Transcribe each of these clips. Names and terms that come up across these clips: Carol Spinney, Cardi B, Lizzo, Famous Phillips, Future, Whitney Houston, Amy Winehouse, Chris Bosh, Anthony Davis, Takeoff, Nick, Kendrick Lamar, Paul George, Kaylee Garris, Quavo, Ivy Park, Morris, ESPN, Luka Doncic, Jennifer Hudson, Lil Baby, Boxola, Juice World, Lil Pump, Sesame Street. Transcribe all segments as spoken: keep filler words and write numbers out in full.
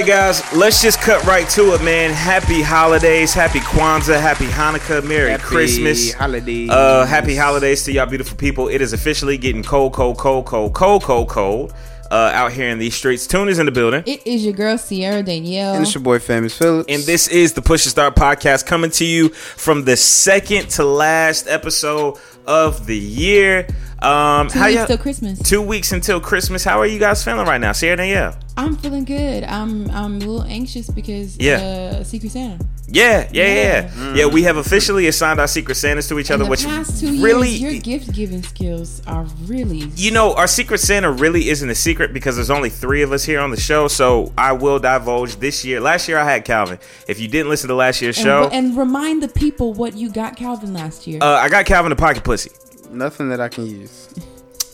right, guys, let's just cut right to it, man. Happy holidays, happy Kwanzaa, happy Hanukkah, Merry happy Christmas, holidays. Uh, happy holidays to y'all beautiful people. It is officially getting cold, cold, cold, cold, cold, cold, cold uh, out here in these streets. Toon is in the building. It is your girl Sierra Danielle, and it's your boy Famous Phillips, and this is the Push to Start Podcast coming to you from the second to last episode of the year. Um, two how weeks till Christmas. Two weeks until Christmas. How are you guys feeling right now, Sierra Danielle? I'm feeling good. I'm I'm a little anxious because yeah, uh, Secret Santa. Yeah, yeah, yeah, yeah. Mm. Yeah, we have officially assigned our Secret Santas to each other. In the which past two really, years, your gift giving skills are really. You know, our Secret Santa really isn't a secret because there's only three of us here on the show. So I will divulge this year. Last year I had Calvin. If you didn't listen to last year's and, show, and remind the people what you got Calvin last year. Uh, I got Calvin a pocket pussy. Nothing that I can use.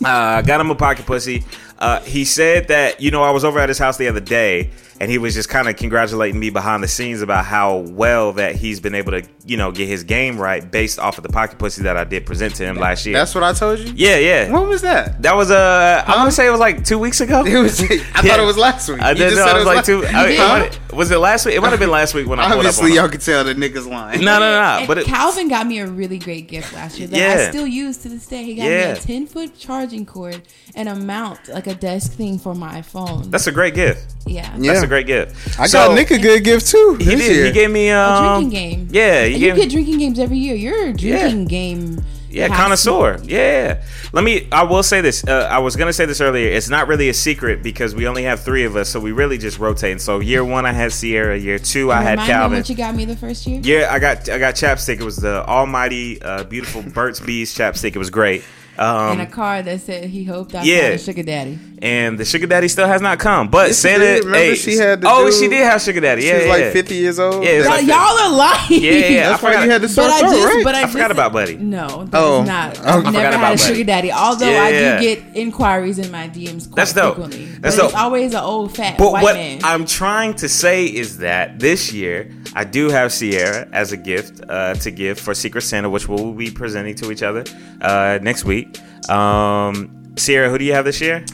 Uh, got him a pocket pussy. Uh, he said that, you know, I was over at his house the other day, and he was just kind of congratulating me behind the scenes about how well that he's been able to, you know, get his game right based off of the pocket pussy that I did present to him last year. That's what I told you? Yeah, yeah. When was that? That was, uh, I want to say it was like two weeks ago. It was. I yeah. thought it was last week. I didn't know. It was like, like two. I mean, huh? it, was it last week? It might have been last week when I pulled up on him. Obviously, y'all could tell the nigga's lying. No, no, no. And but it, Calvin got me a really great gift last year that yeah. I still use to this day. He got yeah. me a ten-foot charging cord and a mount, like a desk thing for my phone. That's a great gift. Yeah. yeah. That's a great gift. I so, got Nick a good gift too. He did. Year. He gave me um, a drinking game. Yeah. He you gave, get drinking games every year. You're a drinking yeah. game. Yeah, connoisseur. School. Yeah. Let me, I will say this. Uh, I was going to say this earlier. It's not really a secret because we only have three of us, so we really just rotate. And so year one, I had Sierra. Year two, I had Calvin. What you got me the first year? Yeah, I got I got chapstick. It was the almighty, uh, beautiful Burt's Bees chapstick. It was great. Um, and a card that said he hoped I yeah. found a sugar daddy. And the sugar daddy still has not come. But yes, Santa, she hey, she had oh, dude, she did have sugar daddy. Yeah, she was yeah. like fifty years old. Yeah, like y'all are lying. Yeah, yeah. That's I why forgot. You had the sore throat, right? But I, I forgot just, about Buddy. No, that oh, is not. Okay. I never I had about a sugar buddy. daddy. Although yeah, I do yeah. get inquiries in my D Ms quite That's dope. frequently. That's dope. It's always an old fat but white what man. I'm trying to say is that this year I do have Sierra as a gift uh, to give for Secret Santa, which we'll be presenting to each other uh, next week. Um, Sierra, who do you have this year?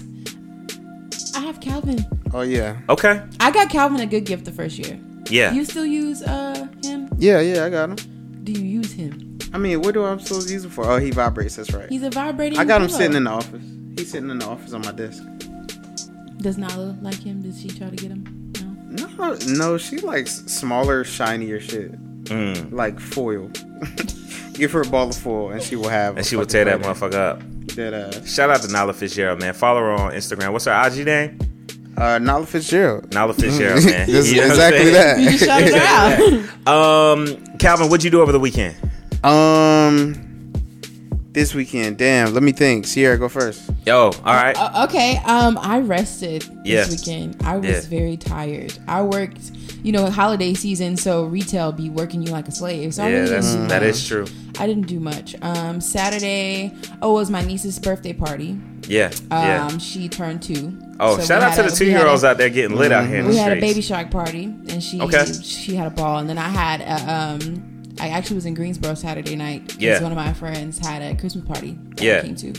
I have Calvin. Oh yeah. Okay. I got Calvin a good gift the first year. Yeah. You still use uh him? Yeah, yeah, I got him. Do you use him? I mean, what do I'm supposed to use him for? Oh, he vibrates. That's right. He's a vibrating. I got him pillow. sitting in the office. He's sitting in the office on my desk. Does Nala like him? Did she try to get him? No. No, no. She likes smaller, shinier shit. Mm. Like foil. Give her a ball of foil, and she will have. And she will tear that motherfucker up. That, uh, shout out to Nala Fitzgerald, man. Follow her on Instagram. What's her I G name? Uh, Nala Fitzgerald. Nala Fitzgerald, man. Just, you know exactly that. You just shout it out. Um, Calvin, what'd you do over the weekend? Um, this weekend, damn. Let me think. Sierra, go first. Yo, all right. Uh, okay. Um, I rested yeah. this weekend. I was yeah. very tired. I worked. You know, holiday season, so retail be working you like a slave. So yeah, I that's, that is true. I didn't do much. Um, Saturday, oh, it was my niece's birthday party. Yeah, um, yeah. She turned two. Oh, so shout out to the two-year-olds out there getting lit out here in the streets. We had a Baby Shark party, and she okay. she had a ball. And then I had, a, um, I actually was in Greensboro Saturday night. Yeah. One of my friends had a Christmas party that yeah. I came to.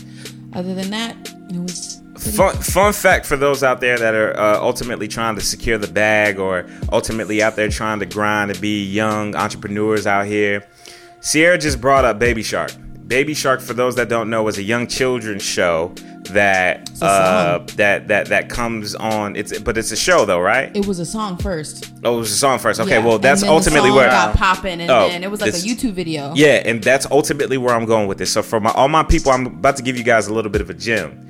Other than that, it was... Fun, fun fact for those out there that are uh, ultimately trying to secure the bag or ultimately out there trying to grind and be young entrepreneurs out here. Sierra just brought up Baby Shark. Baby Shark, for those that don't know, is a young children's show that uh, that that that comes on. It's but it's a show though, right? It was a song first. Oh, it was a song first. Okay, yeah. well that's and then ultimately the song where got popping, and oh, then it was like a YouTube video. Yeah, and that's ultimately where I'm going with this. So for my, all my people, I'm about to give you guys a little bit of a gem.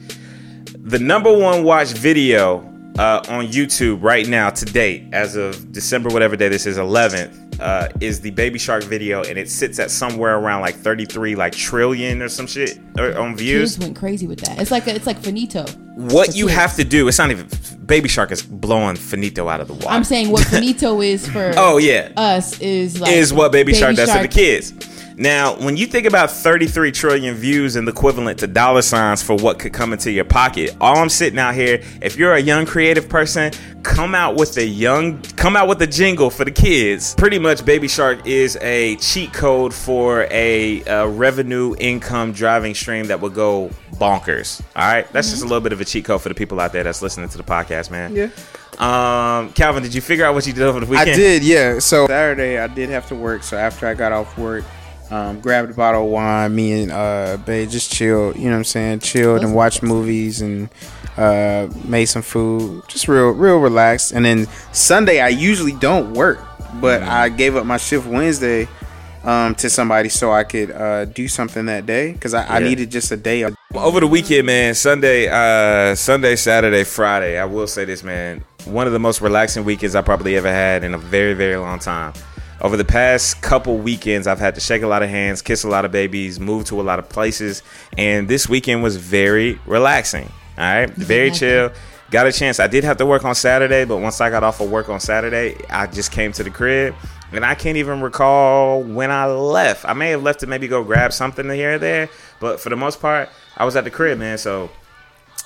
The number one watched video uh, on YouTube right now to date, as of December, whatever day this is, eleventh, uh, is the Baby Shark video, and it sits at somewhere around like thirty-three, like trillion or some shit or, on views. Kids went crazy with that. It's like a, it's like finito. What you kids. have to do, it's not even Baby Shark is blowing finito out of the water. I'm saying what finito is for oh yeah us is like is what Baby, Baby Shark does Shark. to the kids. Now, when you think about thirty-three trillion views and the equivalent to dollar signs for what could come into your pocket, all I'm sitting out here, if you're a young creative person, come out with a young, come out with a jingle for the kids. Pretty much Baby Shark is a cheat code for a, a revenue income driving stream that would go bonkers. All right. That's mm-hmm. just a little bit of a cheat code for the people out there that's listening to the podcast, man. Yeah. Um, Calvin, did you figure out what you did over the weekend? I did, yeah. So Saturday, I did have to work. So after I got off work, um, grabbed a bottle of wine. Me and uh, babe just chilled. You know what I'm saying? Chilled and watched movies and uh, made some food. Just real, real relaxed. And then Sunday, I usually don't work, but mm-hmm. I gave up my shift Wednesday um, to somebody so I could uh, do something that day because I, yeah. I needed just a day. Over the weekend, man, Sunday, uh, Sunday, Saturday, Friday. I will say this, man. One of the most relaxing weekends I probably ever had in a very, very long time. Over the past couple weekends, I've had to shake a lot of hands, kiss a lot of babies, move to a lot of places, and this weekend was very relaxing. All right, very chill. Got a chance. I did have to work on Saturday, but once I got off of work on Saturday, I just came to the crib, and I can't even recall when I left. I may have left to maybe go grab something here or there, but for the most part, I was at the crib, man, so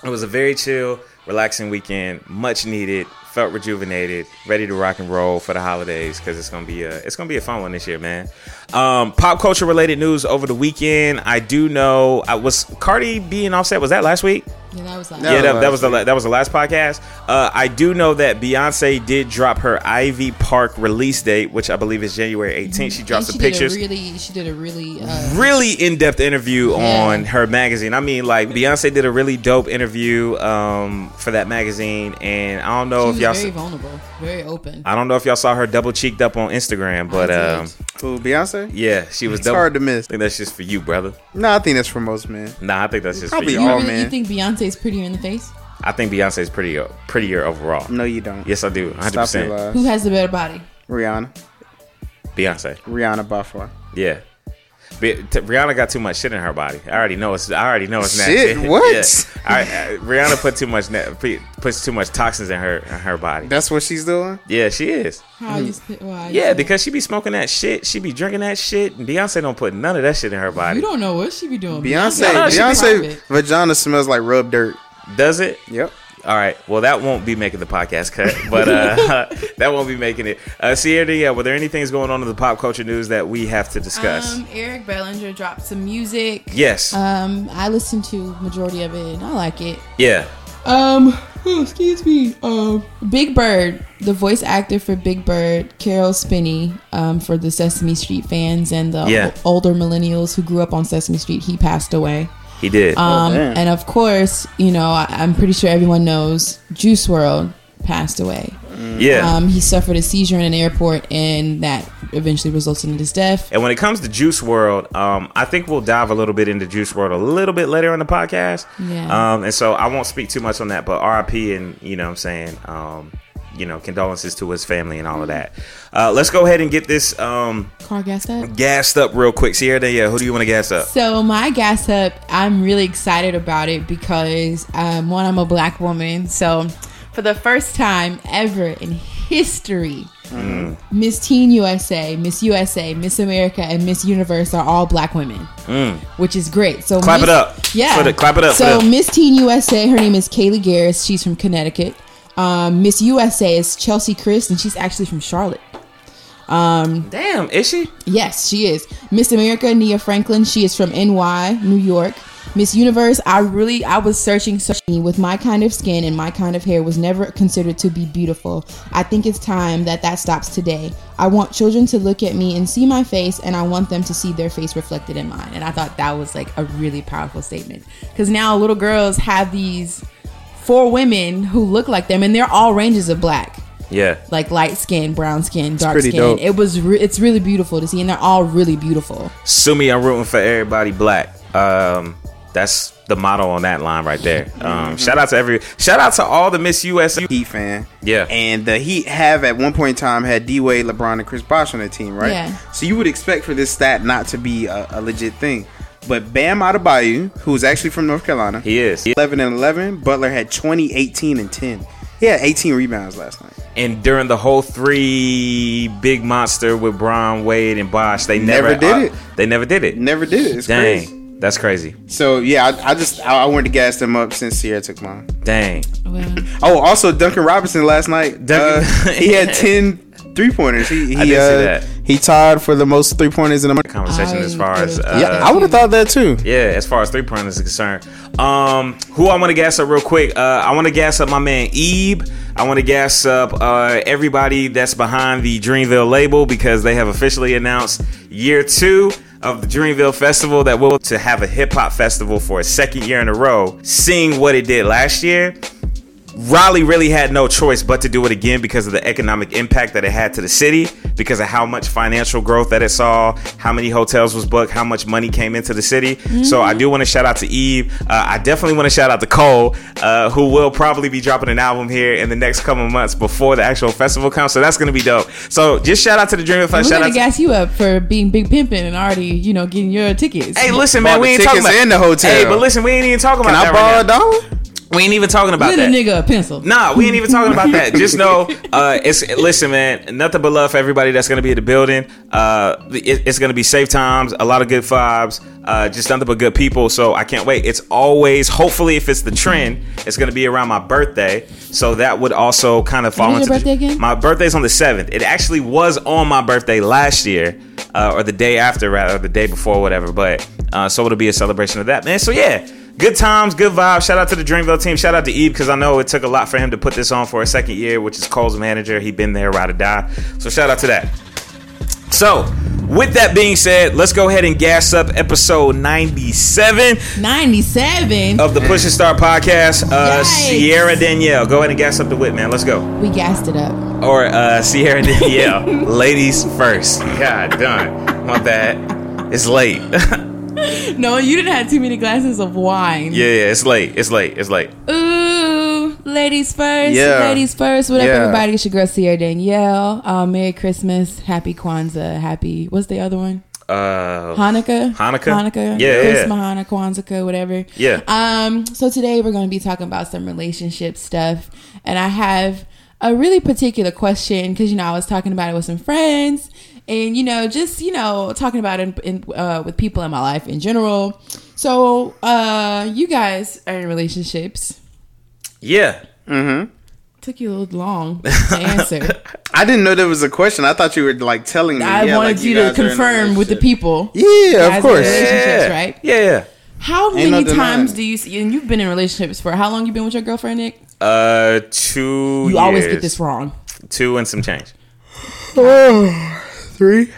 it was a very chill, relaxing weekend, much needed, felt rejuvenated, ready to rock and roll for the holidays because it's gonna be a it's gonna be a fun one this year, man. Um, pop culture related news over the weekend. I do know I was Cardi B and Offset. Was that last week? Yeah, that was last. Yeah, that, that was the that was the last podcast. Uh, I do know that Beyonce did drop her Ivy Park release date, which I believe is January eighteenth. She dropped some pictures. Really, she did a really uh, really in depth interview yeah. on her magazine. I mean, like Beyonce did a really dope interview um, for that magazine, and I don't know. She Y'all very vulnerable, very open. I don't know if y'all saw her double cheeked up on Instagram, but um, Ooh, Beyonce, yeah, she was. It's double- hard to miss. I think that's just for you, brother. No, I think that's for most men. No, nah, I think that's just probably for you. all you really, men. You think Beyonce's prettier in the face? I think Beyonce's prettier, prettier overall. No, you don't. Yes, I do. one hundred percent. Who has the better body? Rihanna. Beyonce. Rihanna by far. Yeah. Be- t- Rihanna got too much shit in her body. I already know it's. I already know it's nasty. Shit, what? yeah. I, I, Rihanna put too much na- puts too much toxins in her in her body. That's what she's doing. Yeah, she is. How mm. you sp- well, yeah, you because she be smoking that shit. She be drinking that shit. And Beyonce don't put none of that shit in her body. You don't know what she be doing. Beyonce, Beyonce, Beyonce, Beyonce vagina smells like rub dirt. Does it? Yep. All right. Well, that won't be making the podcast cut, but uh, that won't be making it. Uh, Sierra Danielle, were there any things going on in the pop culture news that we have to discuss? Um, Eric Bellinger dropped some music. Yes. Um, I listened to majority of it, and I like it. Yeah. Um. Oh, excuse me. Um. Big Bird, the voice actor for Big Bird, Carol Spinney, um, for the Sesame Street fans and the yeah. o- older millennials who grew up on Sesame Street, he passed away. He did. Um, oh, and of course, you know, I, I'm pretty sure everyone knows Juice world passed away. Yeah. Um, he suffered a seizure in an airport, and that eventually resulted in his death. And when it comes to Juice world, um, I think we'll dive a little bit into Juice world a little bit later in the podcast. Yeah. Um, and so I won't speak too much on that, but R I P and, you know what I'm saying, um, you know, condolences to his family and all of that. Uh, let's go ahead and get this um, car gassed up. Gassed up real quick. Sierra Danielle, who do you want to gas up? So my gas up, I'm really excited about it because um, one, I'm a black woman. So for the first time ever in history, mm. Miss Teen U S A, Miss U S A, Miss America, and Miss Universe are all black women, mm. which is great. So clap Miss, it up. Yeah, the, clap it up. So Miss Teen U S A, her name is Kaylee Garris. She's from Connecticut. Um, Miss U S A is Chelsea Chris, and she's actually from Charlotte. Um, Damn, is she? Yes, she is. Miss America, Nia Franklin, she is from N Y, New York. Miss Universe, I really, I was searching, searching with my kind of skin and my kind of hair was never considered to be beautiful. I think it's time that that stops today. I want children to look at me and see my face, and I want them to see their face reflected in mine. And I thought that was like a really powerful statement because now little girls have these four women who look like them, and they're all ranges of black. Yeah, like light skin, brown skin, dark skin. Dope. It was re- it's really beautiful to see, and they're all really beautiful. Sumi, I'm rooting for everybody black. Um, that's the motto on that line right there. Um, mm-hmm. Shout out to every, shout out to all the Miss U S A Heat fan. Yeah, and the Heat have at one point in time had D Wade, LeBron, and Chris Bosh on their team, right? Yeah. So you would expect for this stat not to be a, a legit thing. But Bam Adebayo, who's actually from North Carolina, he is eleven and eleven. Butler had twenty, eighteen, and ten. He had eighteen rebounds last night. And during the whole three big monster with Bron, Wade, and Bosh, they never, never did uh, it. They never did it. Never did it. It's Dang, crazy. That's crazy. So yeah, I, I just I, I wanted to gas them up since Sierra took mine. Dang. Well. Oh, also Duncan Robinson last night. Duncan, uh, he had ten. three-pointers. He he, I did uh, see that. He tied for the most three-pointers in the America. Conversation I as far as... Uh, yeah, I would have thought that too. Yeah, as far as three-pointers is concerned. Um, who I want to gas up real quick? Uh, I want to gas up my man Eve. I want to gas up uh, everybody that's behind the Dreamville label because they have officially announced year two of the Dreamville Festival that will to have a hip-hop festival for a second year in a row. Seeing what it did last year, Raleigh really had no choice but to do it again because of the economic impact that it had to the city, because of how much financial growth that it saw, how many hotels was booked, how much money came into the city. Mm-hmm. So I do want to shout out to Eve. Uh, I definitely want to shout out to Cole, uh, who will probably be dropping an album here in the next couple of months before the actual festival comes. So that's going to be dope. So just shout out to the Dreamville Fest. We're going to gas you up for being big pimping and already, you know, getting your tickets. Hey, listen, man, we ain't talking about in the hotel. Hey, but listen, we ain't even talking about that right now. Can I borrow a dollar? We ain't even talking about Little that. Little nigga a pencil. Nah, we ain't even talking about that. Just know, uh, it's listen, man, nothing but love for everybody that's going to be in the building. Uh, it, it's going to be safe times, a lot of good vibes, uh, just nothing but good people. So I can't wait. It's always, hopefully, if it's the trend, it's going to be around my birthday. So that would also kind of fall into... Is your birthday the, again? My birthday's on the seventh. It actually was on my birthday last year. Uh, or the day after, rather, or the day before, whatever. But uh, so it'll be a celebration of that, man. So yeah, good times, good vibes. Shout out to the Dreamville team. Shout out to Eve, because I know it took a lot for him to put this on for a second year, which is Cole's manager. He been there, ride or die. So shout out to that. So with that being said, let's go ahead and gas up episode ninety-seven. ninety-seven of the Push to Start Podcast. Uh, Sierra Danielle, go ahead and gas up the whip, man. Let's go. We gassed it up. Or uh, Sierra Danielle, ladies first. God darn, my bad. It's late. No, you didn't have too many glasses of wine. Yeah, yeah, it's late. It's late. It's late. Ooh, ladies first. Yeah. Ladies first. What up, yeah. everybody? It's your girl Sierra Danielle. Um, Merry Christmas. Happy Kwanzaa. Happy. What's the other one? Uh, Hanukkah. Hanukkah. Hanukkah. Yeah, Christmas, Kwanzaa, whatever. Yeah. Um. So today we're going to be talking about some relationship stuff, and I have a really particular question because, you know, I was talking about it with some friends and, you know, just, you know, talking about it in, in, uh, with people in my life in general. So uh, you guys are in relationships. Yeah. Mm-hmm. Took you a little long to answer. I didn't know there was a question. I thought you were like telling me. I yeah, wanted like you, you to confirm with the people. Yeah, of course. Relationships, yeah. Right? Yeah. How Ain't many no times do you see, and you've been in relationships for how long you been with your girlfriend, Nick? Uh, two You years. Always get this wrong. Two and some change. Oh, three.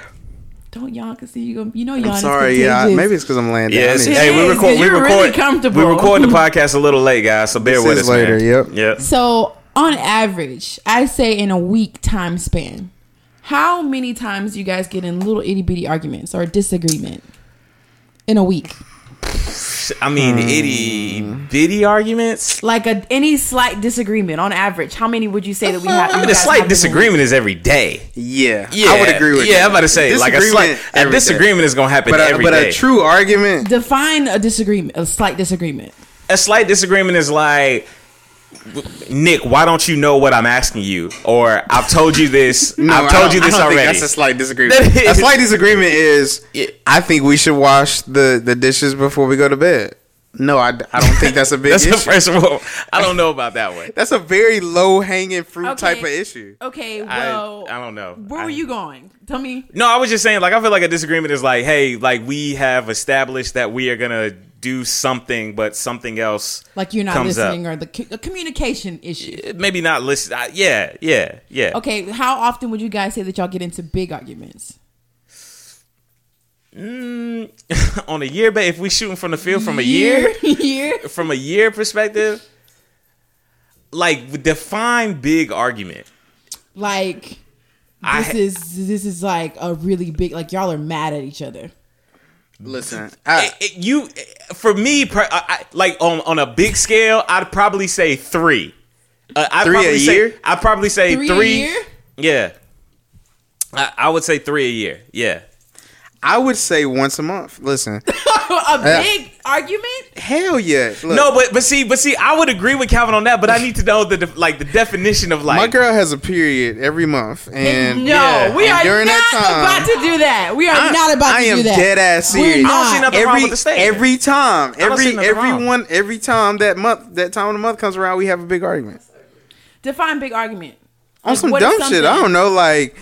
Don't y'all can see you. You know y'all. I'm sorry, yeah. Maybe it's because I'm laying down. Yeah, it's, I mean, hey, we record. We record. Really comfortable. We record the podcast a little late, guys. So bear this with is us later. Man. Yep. Yep. So on average, I say in a week time span, how many times do you guys get in little itty bitty arguments or disagreement in a week? I mean, mm. itty bitty arguments. Like a any slight disagreement on average. How many would you say that we have? I mean, a slight disagreement is every day. Yeah, yeah, I would agree with. Yeah, that. I'm about to say like a slight a disagreement day. Is gonna happen but a, every but day. But a true argument. Define a disagreement. A slight disagreement. A slight disagreement is like, Nick, why don't you know what I'm asking you? Or I've told you this. no, I've told you this I don't already. Think that's a slight disagreement. A slight disagreement is I think we should wash the, the dishes before we go to bed. No, I, I don't think that's a big that's issue. That's the first one. I don't know about that one. That's a very low hanging fruit okay. type of issue. Okay, well, I, I don't know. Where I, were you going? Tell me. No, I was just saying. Like, I feel like a disagreement is like, hey, like we have established that we are gonna do something, but something else. Like you're not comes listening, up. Or the co- communication issue. Maybe not listen. I, yeah, yeah, yeah. Okay, how often would you guys say that y'all get into big arguments? Mm, on a year, but if we shooting from the field from a year, year, from a year perspective, like define big argument. Like this I, is this is like a really big, like y'all are mad at each other. Listen, I, it, it, you for me, I, I, like on on a big scale, I'd probably say three. Uh, I'd three probably a say, year. I'd probably say three. three a year? Yeah, I, I would say three a year. Yeah. I would say once a month. Listen, a big uh, argument? Hell yeah! Look. No, but but see, but see, I would agree with Calvin on that, but I need to know the de- like the definition of like. My girl has a period every month, and no, yeah. we and are during not that time, about to do that. We are I, not about I to do that. I am dead ass serious. I don't see nothing every, wrong with the statement. Every time, every everyone, wrong. every time that month, that time of the month comes around, we have a big argument. Define big argument. on like, some dumb shit. I don't know. Like,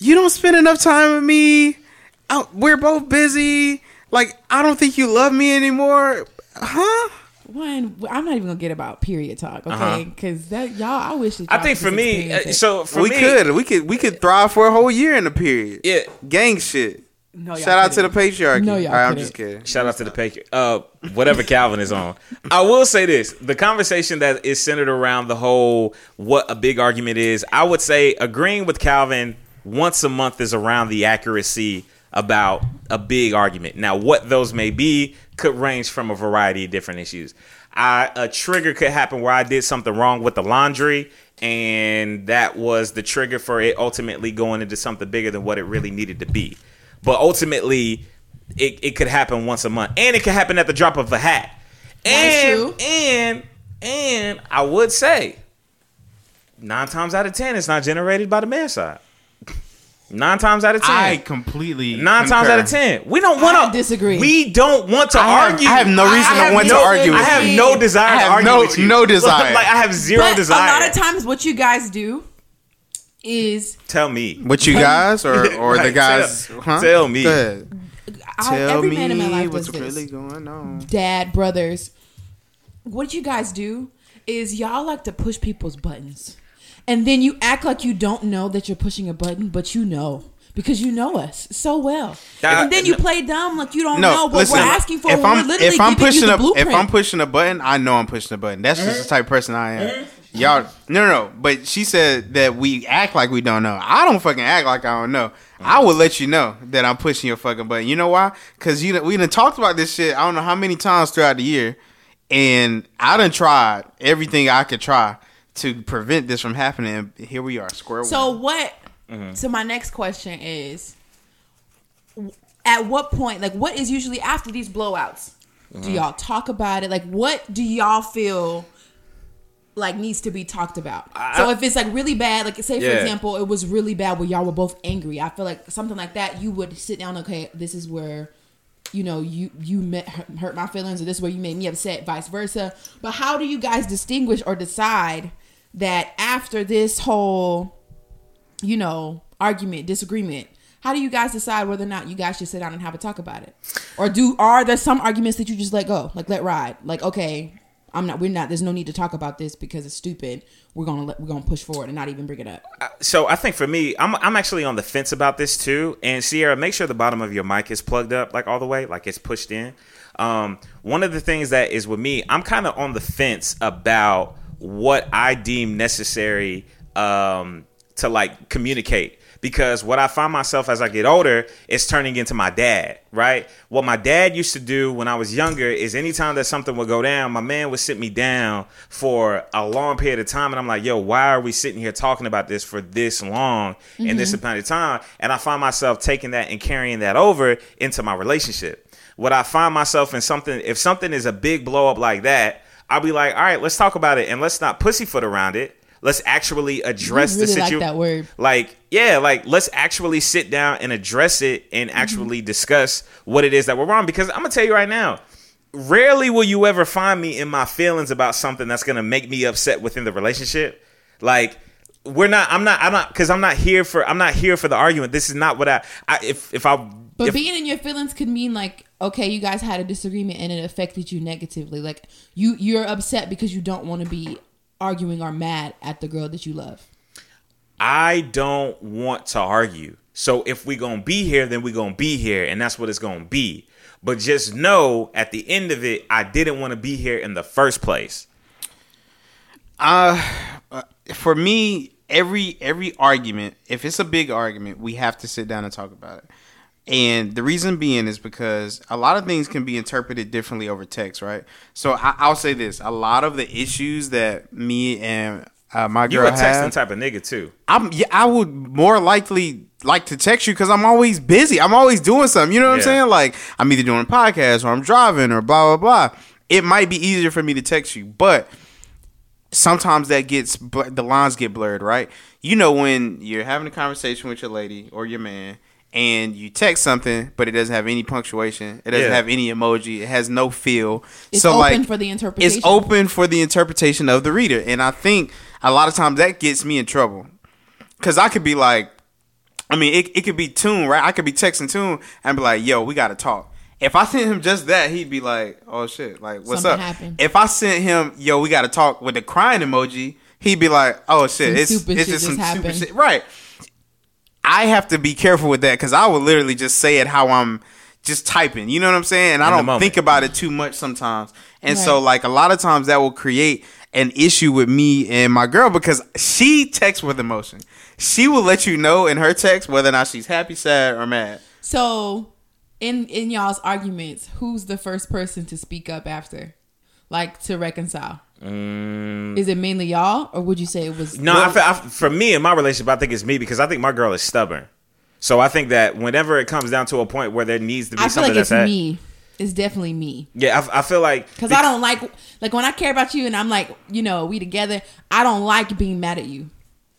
you don't spend enough time with me. I, we're both busy. Like, I don't think you love me anymore. Huh? One, I'm not even gonna get about period talk, okay? Because uh-huh. that y'all, I wish. That y'all I think for me, uh, so for we me, could, we could, we could thrive for a whole year in a period. Yeah, gang shit. No, y'all shout couldn't. Out to the patriarchy. No, y'all All right, I'm just kidding. Shout out to the patriarchy. Uh, whatever Calvin is on. I will say this. The conversation that is centered around the whole what a big argument is, I would say agreeing with Calvin once a month is around the accuracy about a big argument. Now, what those may be could range from a variety of different issues. I, a trigger could happen where I did something wrong with the laundry, and that was the trigger for it ultimately going into something bigger than what it really needed to be. But ultimately, it, it could happen once a month. And it could happen at the drop of a hat. And, and, and I would say, nine times out of ten, it's not generated by the man's side. Nine times out of ten. I completely Nine concur. times out of ten. We don't want to disagree. We don't want to I argue. Have, I have no reason I to want no, to argue with I have you. no desire I have to argue no, with you. No desire. Like, I have zero but desire. A lot of times what you guys do is tell me what you guys or or right, the guys tell, huh? tell me I, tell every me man in my life what's really going on. Dad, brothers, what you guys do is y'all like to push people's buttons, and then you act like you don't know that you're pushing a button, but you know because you know us so well, that, and then you no, play dumb like you don't no, know what listen, we're asking for. If we're I'm, literally if I'm giving pushing you the a blueprint. If I'm pushing a button, I know I'm pushing a button. That's mm-hmm. just the type of person I am. Mm-hmm. Y'all, no, no, no, but she said that we act like we don't know. I don't fucking act like I don't know. I will let you know that I'm pushing your fucking button. You know why? Because you, we done talked about this shit I don't know how many times throughout the year, and I done tried everything I could try to prevent this from happening, and here we are, square one. So what, mm-hmm. so my next question is, at what point, like what is usually after these blowouts? Mm-hmm. Do y'all talk about it? Like what do y'all feel like needs to be talked about? I, so if it's like really bad, like say for yeah. example, it was really bad where y'all were both angry. I feel like something like that, you would sit down. Okay, this is where, you know, you you met, hurt my feelings, or this is where you made me upset, vice versa. But how do you guys distinguish or decide that after this whole, you know, argument, disagreement? How do you guys decide whether or not you guys should sit down and have a talk about it? Or do are there some arguments that you just let go, like let ride, like okay? I'm not, we're not, there's no need to talk about this because it's stupid. We're going to, we're going to push forward and not even bring it up. Uh, so I think for me, I'm I'm actually on the fence about this too. And Sierra, make sure the bottom of your mic is plugged up like all the way, like it's pushed in. Um, one of the things that is with me, I'm kind of on the fence about what I deem necessary um, to like communicate. Because what I find myself as I get older is turning into my dad, right? What my dad used to do when I was younger is anytime that something would go down, my man would sit me down for a long period of time. And I'm like, yo, why are we sitting here talking about this for this long mm-hmm. and this amount of time? And I find myself taking that and carrying that over into my relationship. What I find myself in something, if something is a big blow up like that, I'll be like, all right, let's talk about it and let's not pussyfoot around it. Let's actually address really the situation. Like that word. Like, yeah, like let's actually sit down and address it and actually mm-hmm. discuss what it is that we're wrong. Because I'm gonna tell you right now, rarely will you ever find me in my feelings about something that's gonna make me upset within the relationship. Like, we're not. I'm not. I'm not. Because I'm not here for. I'm not here for the argument. This is not what I. I if if I. But if, being in your feelings could mean like, okay, you guys had a disagreement and it affected you negatively. Like you, you're upset because you don't want to be arguing or mad at the girl that you love. I don't want to argue. So if we're going to be here, then we're going to be here. And that's what it's going to be. But just know at the end of it, I didn't want to be here in the first place. Uh, for me, every every argument, if it's a big argument, we have to sit down and talk about it. And the reason being is because a lot of things can be interpreted differently over text, right? So I, I'll say this. A lot of the issues that me and uh, my girl have. You're a texting type of nigga too. I'm, yeah, I would more likely like to text you because I'm always busy. I'm always doing something. You know what yeah. I'm saying? Like I'm either doing a podcast or I'm driving or blah, blah, blah. It might be easier for me to text you, but sometimes that gets, the lines get blurred, right? You know, when you're having a conversation with your lady or your man, and you text something, but it doesn't have any punctuation. It doesn't yeah. have any emoji. It has no feel. It's so, open like, for the interpretation. It's open for the interpretation of the reader. And I think a lot of times that gets me in trouble. Because I could be like, I mean, it, it could be Toon, right? I could be texting Toon and be like, yo, we got to talk. If I sent him just that, he'd be like, oh, shit, like, what's Something up? Happened. If I sent him, yo, we got to talk with the crying emoji, he'd be like, oh, shit, it's, it's just, just some happened. Stupid shit. Right. I have to be careful with that because I would literally just say it how I'm just typing. You know what I'm saying? And I don't think about it too much sometimes. And right. so, like, a lot of times that will create an issue with me and my girl because she texts with emotion. She will let you know in her text whether or not she's happy, sad, or mad. So... In in y'all's arguments, who's the first person to speak up after, like to reconcile? Mm. Is it mainly y'all, or would you say it was? No, I, I, for me in my relationship, I think it's me because I think my girl is stubborn. So I think that whenever it comes down to a point where there needs to be I something feel like that's it's at, me, it's definitely me. Yeah, I, I feel like because I don't like like when I care about you and I'm like, you know, we together. I don't like being mad at you,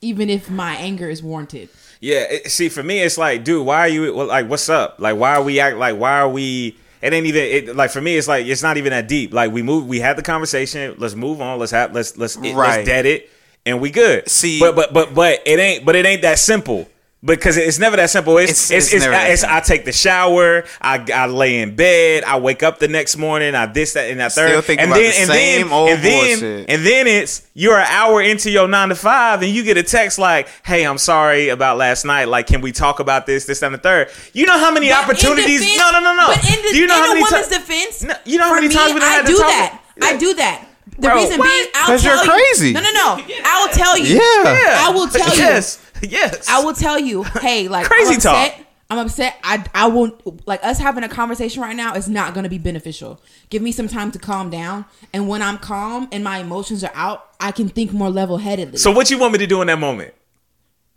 even if my anger is warranted. Yeah, it, see, for me, it's like, dude, why are you, like, what's up? Like, why are we, act, like, why are we, it ain't even, it, like, for me, it's like, it's not even that deep. Like, we moved, we had the conversation, let's move on, let's have, let's, let's, right. it, let's dead it, and we good. See. But, but, but, but, it ain't, but it ain't that simple, because it's never that simple. It's, it's, it's, it's, it's, I, it's I take the shower, I, I lay in bed, I wake up the next morning, I this, that, and that third. Still thinking and about then, the and same then, old and bullshit. Then, and then it's, you're an hour into your nine to five and you get a text like, hey, I'm sorry about last night. Like, can we talk about this, this, and the third? You know how many but opportunities? Defense, no, no, no, no. But in the, do you know in how many woman's t- defense, no, you know how many me, times we done had to talk? I do that. I do that. The Bro, reason what? being, I'll tell you're crazy. You. No, no, no. Yeah. I will tell you. Yeah. I will tell you. Yes. Yes. I will tell you. Hey, like, crazy I'm upset. Talk. I'm upset. I, I won't, like, us having a conversation right now is not going to be beneficial. Give me some time to calm down. And when I'm calm and my emotions are out, I can think more level-headedly. So what you want me to do in that moment?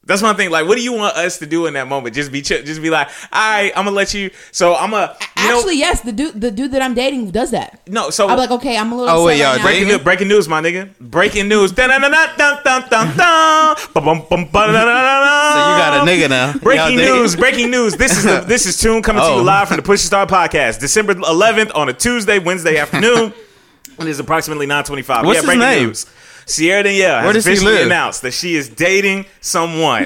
That's my thing. Like, what do you want us to do in that moment? Just be chill, just be like, all right, I'm going to let you. So I'm going to. Actually, know, yes. The dude the dude that I'm dating does that. No, so. I'm like, okay, I'm a little. Oh, wait, y'all. Right breaking, new, breaking news, my nigga. Breaking news. So you got a nigga now. Breaking news. Breaking news. This is the, this is Toon coming oh. to you live from the Push to Start Podcast. December eleventh on a Tuesday, Wednesday afternoon. It is approximately nine twenty-five. What's yeah, breaking his name? News. Sierra Danielle has officially announced that she is dating someone.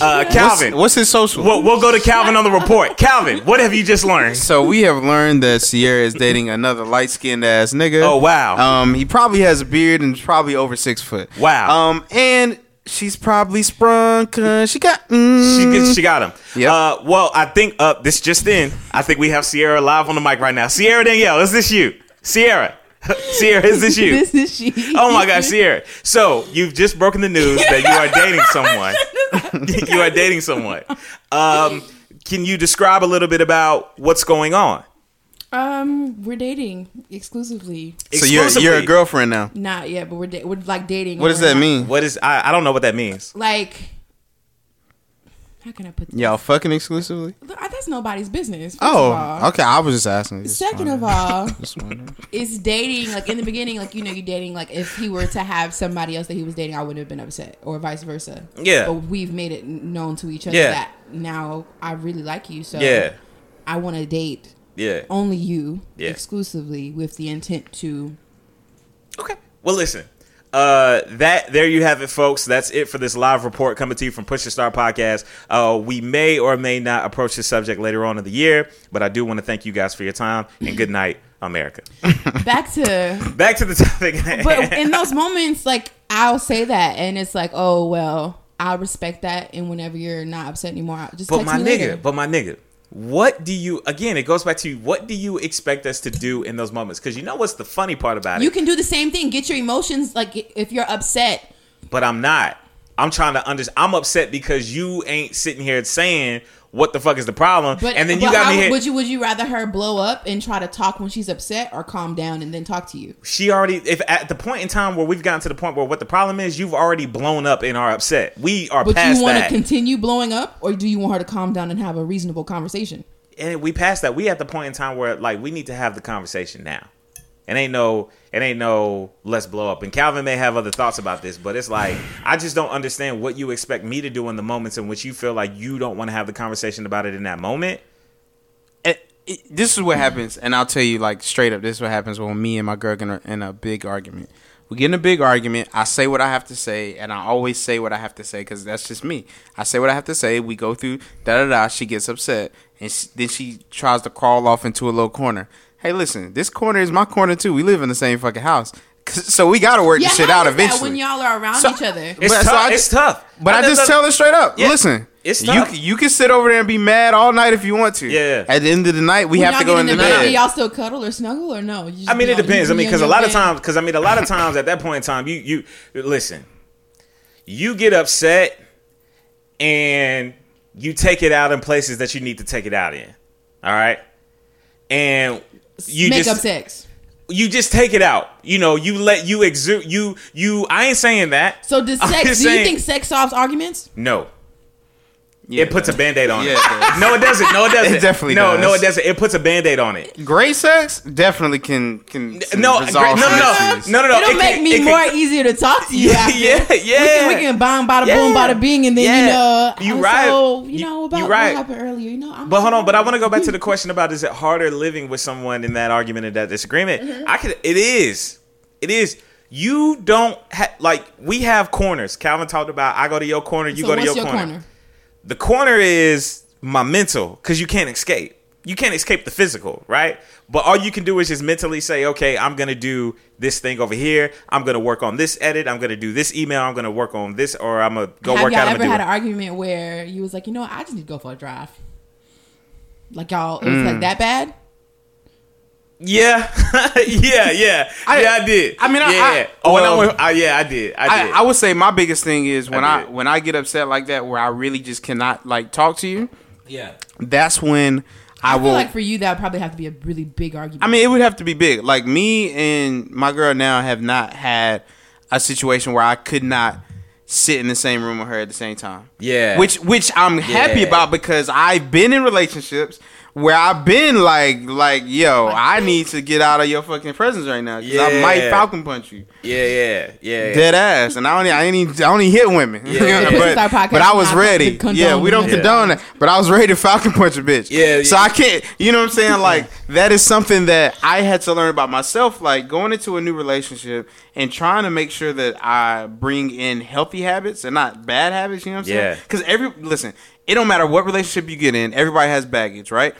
Uh, Calvin. What's, what's his social? We'll, we'll go to Calvin on the report. Calvin, what have you just learned? So we have learned that Sierra is dating another light-skinned ass nigga. Oh, wow. Um, he probably has a beard and probably over six foot. Wow. Um, and she's probably sprung because she got... Mm. She, she got him. Yep. Uh, well, I think uh, this just in, I think we have Sierra live on the mic right now. Sierra Danielle, is this you? Sierra. Sierra, is this you? This is she. Oh my gosh, Sierra. So, you've just broken the news that you are dating someone. You are dating someone. Um, can you describe a little bit about what's going on? Um, we're dating exclusively. So you're you're a girlfriend now? Not yet, but we're da- we're like dating. What does that mean? What is I I don't know what that means. Like how can I put this? Y'all fucking exclusively? That's nobody's business. Oh, all. Okay. I was just asking. Just Second wondering. of all, it's dating. Like in the beginning, like you know, you're dating. Like if he were to have somebody else that he was dating, I wouldn't have been upset, or vice versa. Yeah. But we've made it known to each other yeah. that now I really like you, so yeah. I want to date. Yeah. Only you. Yeah. Exclusively with the intent to. Okay. Well, listen. Uh, that there you have it, folks. That's it for this live report coming to you from Push to Start Podcast. Uh, we may or may not approach this subject later on in the year, but I do want to thank you guys for your time and good night, America. Back to back to the topic. But in those moments, like I'll say that, and it's like, oh well, I respect that. And whenever you're not upset anymore, I'll just. But text my me nigga, later. but my nigga, what do you? Again, it goes back to you. What do you expect us to do in those moments? Because you know what's the funny part about it? You can do the same thing. Get your emotions, like if you're upset. But I'm not. I'm trying to understand. I'm upset because you ain't sitting here saying what the fuck is the problem. But, and then you got how, me. Here. Would you? Would you rather her blow up and try to talk when she's upset, or calm down and then talk to you? She already. If at the point in time where we've gotten to the point where what the problem is, you've already blown up and are upset. We are. But past you want to continue blowing up, or do you want her to calm down and have a reasonable conversation? And we passed that. We at the point in time where like we need to have the conversation now. It ain't no, it ain't no, let's blow up. And Calvin may have other thoughts about this, but it's like, I just don't understand what you expect me to do in the moments in which you feel like you don't want to have the conversation about it in that moment. It, it, this is what happens. And I'll tell you like straight up, this is what happens when me and my girl are in a big argument. We get in a big argument. I say what I have to say, and I always say what I have to say because that's just me. I say what I have to say. We go through da-da-da. She gets upset, and she, then she tries to crawl off into a little corner. Hey, listen, this corner is my corner, too. We live in the same fucking house. So we got to work yeah, this shit out eventually. Yeah, when y'all are around so, each other. It's, but, tough, so I, it's tough. But I, I just tell her straight up. Yeah, listen, it's tough. You, you can sit over there and be mad all night if you want to. Yeah. At the end of the night, we when have to go in the bed. Do y'all still cuddle or snuggle or no? Just, I mean, it depends. I mean, because a lot bed. of times, because I mean, a lot of times at that point in time, you you listen, you get upset and you take it out in places that you need to take it out in. All right? And you make just, up sex. You just take it out. You know, you let you exude you you I ain't saying that. So does sex do saying, you think sex solves arguments? No. Yeah, it puts it a band-aid on yeah, it. it no, it doesn't. No, it doesn't. It definitely no, does. No, no, it doesn't. It puts a band-aid on it. Great sex definitely can can, can no, resolve no, no, no, no, no. It'll it make can, me it more can, easier to talk to you. Yeah, after. yeah, yeah. We can, we can bang, bada yeah. boom, bada bing, and then yeah. you know, you right. So, you know about you right. what happened earlier. You know, I'm but hold on. But I want to go back to the question about: is it harder living with someone in that argument and that disagreement? Mm-hmm. I could. It is. It is. You don't ha- like we have corners. Calvin talked about. I go to your corner. You so go to your, your corner. corner? The corner is my mental, because you can't escape. You can't escape the physical, right? But all you can do is just mentally say, okay, I'm going to do this thing over here. I'm going to work on this edit. I'm going to do this email. I'm going to work on this, or I'm going to go work out. Have y'all ever had an argument where you was like, you know what? I just need to go for a drive. Like y'all, it was mm. like that bad? Yeah, yeah, yeah, I, yeah. I did. I mean, I, yeah. I, oh, well, I went, I, yeah, I did. I did. I, I would say my biggest thing is when I, I when I get upset like that, where I really just cannot like talk to you. Yeah, that's when I, I will. Feel like for you, that would probably have to be a really big argument. I mean, it would have to be big. Like me and my girl now have not had a situation where I could not sit in the same room with her at the same time. Yeah, which which I'm yeah. happy about, because I've been in relationships where I've been like, like, yo, I need to get out of your fucking presence right now, because yeah. I might Falcon punch you. Yeah, yeah, yeah. Dead ass. And I only, I ain't, I only hit women. Yeah. but, but I was ready. Yeah, we don't yeah. condone that. But I was ready to Falcon punch a bitch. Yeah, yeah. So I can't. You know what I'm saying? Like that is something that I had to learn about myself. Like going into a new relationship and trying to make sure that I bring in healthy habits and not bad habits. You know what I'm saying? Yeah. Because every listen. It don't matter what relationship you get in, everybody has baggage, right?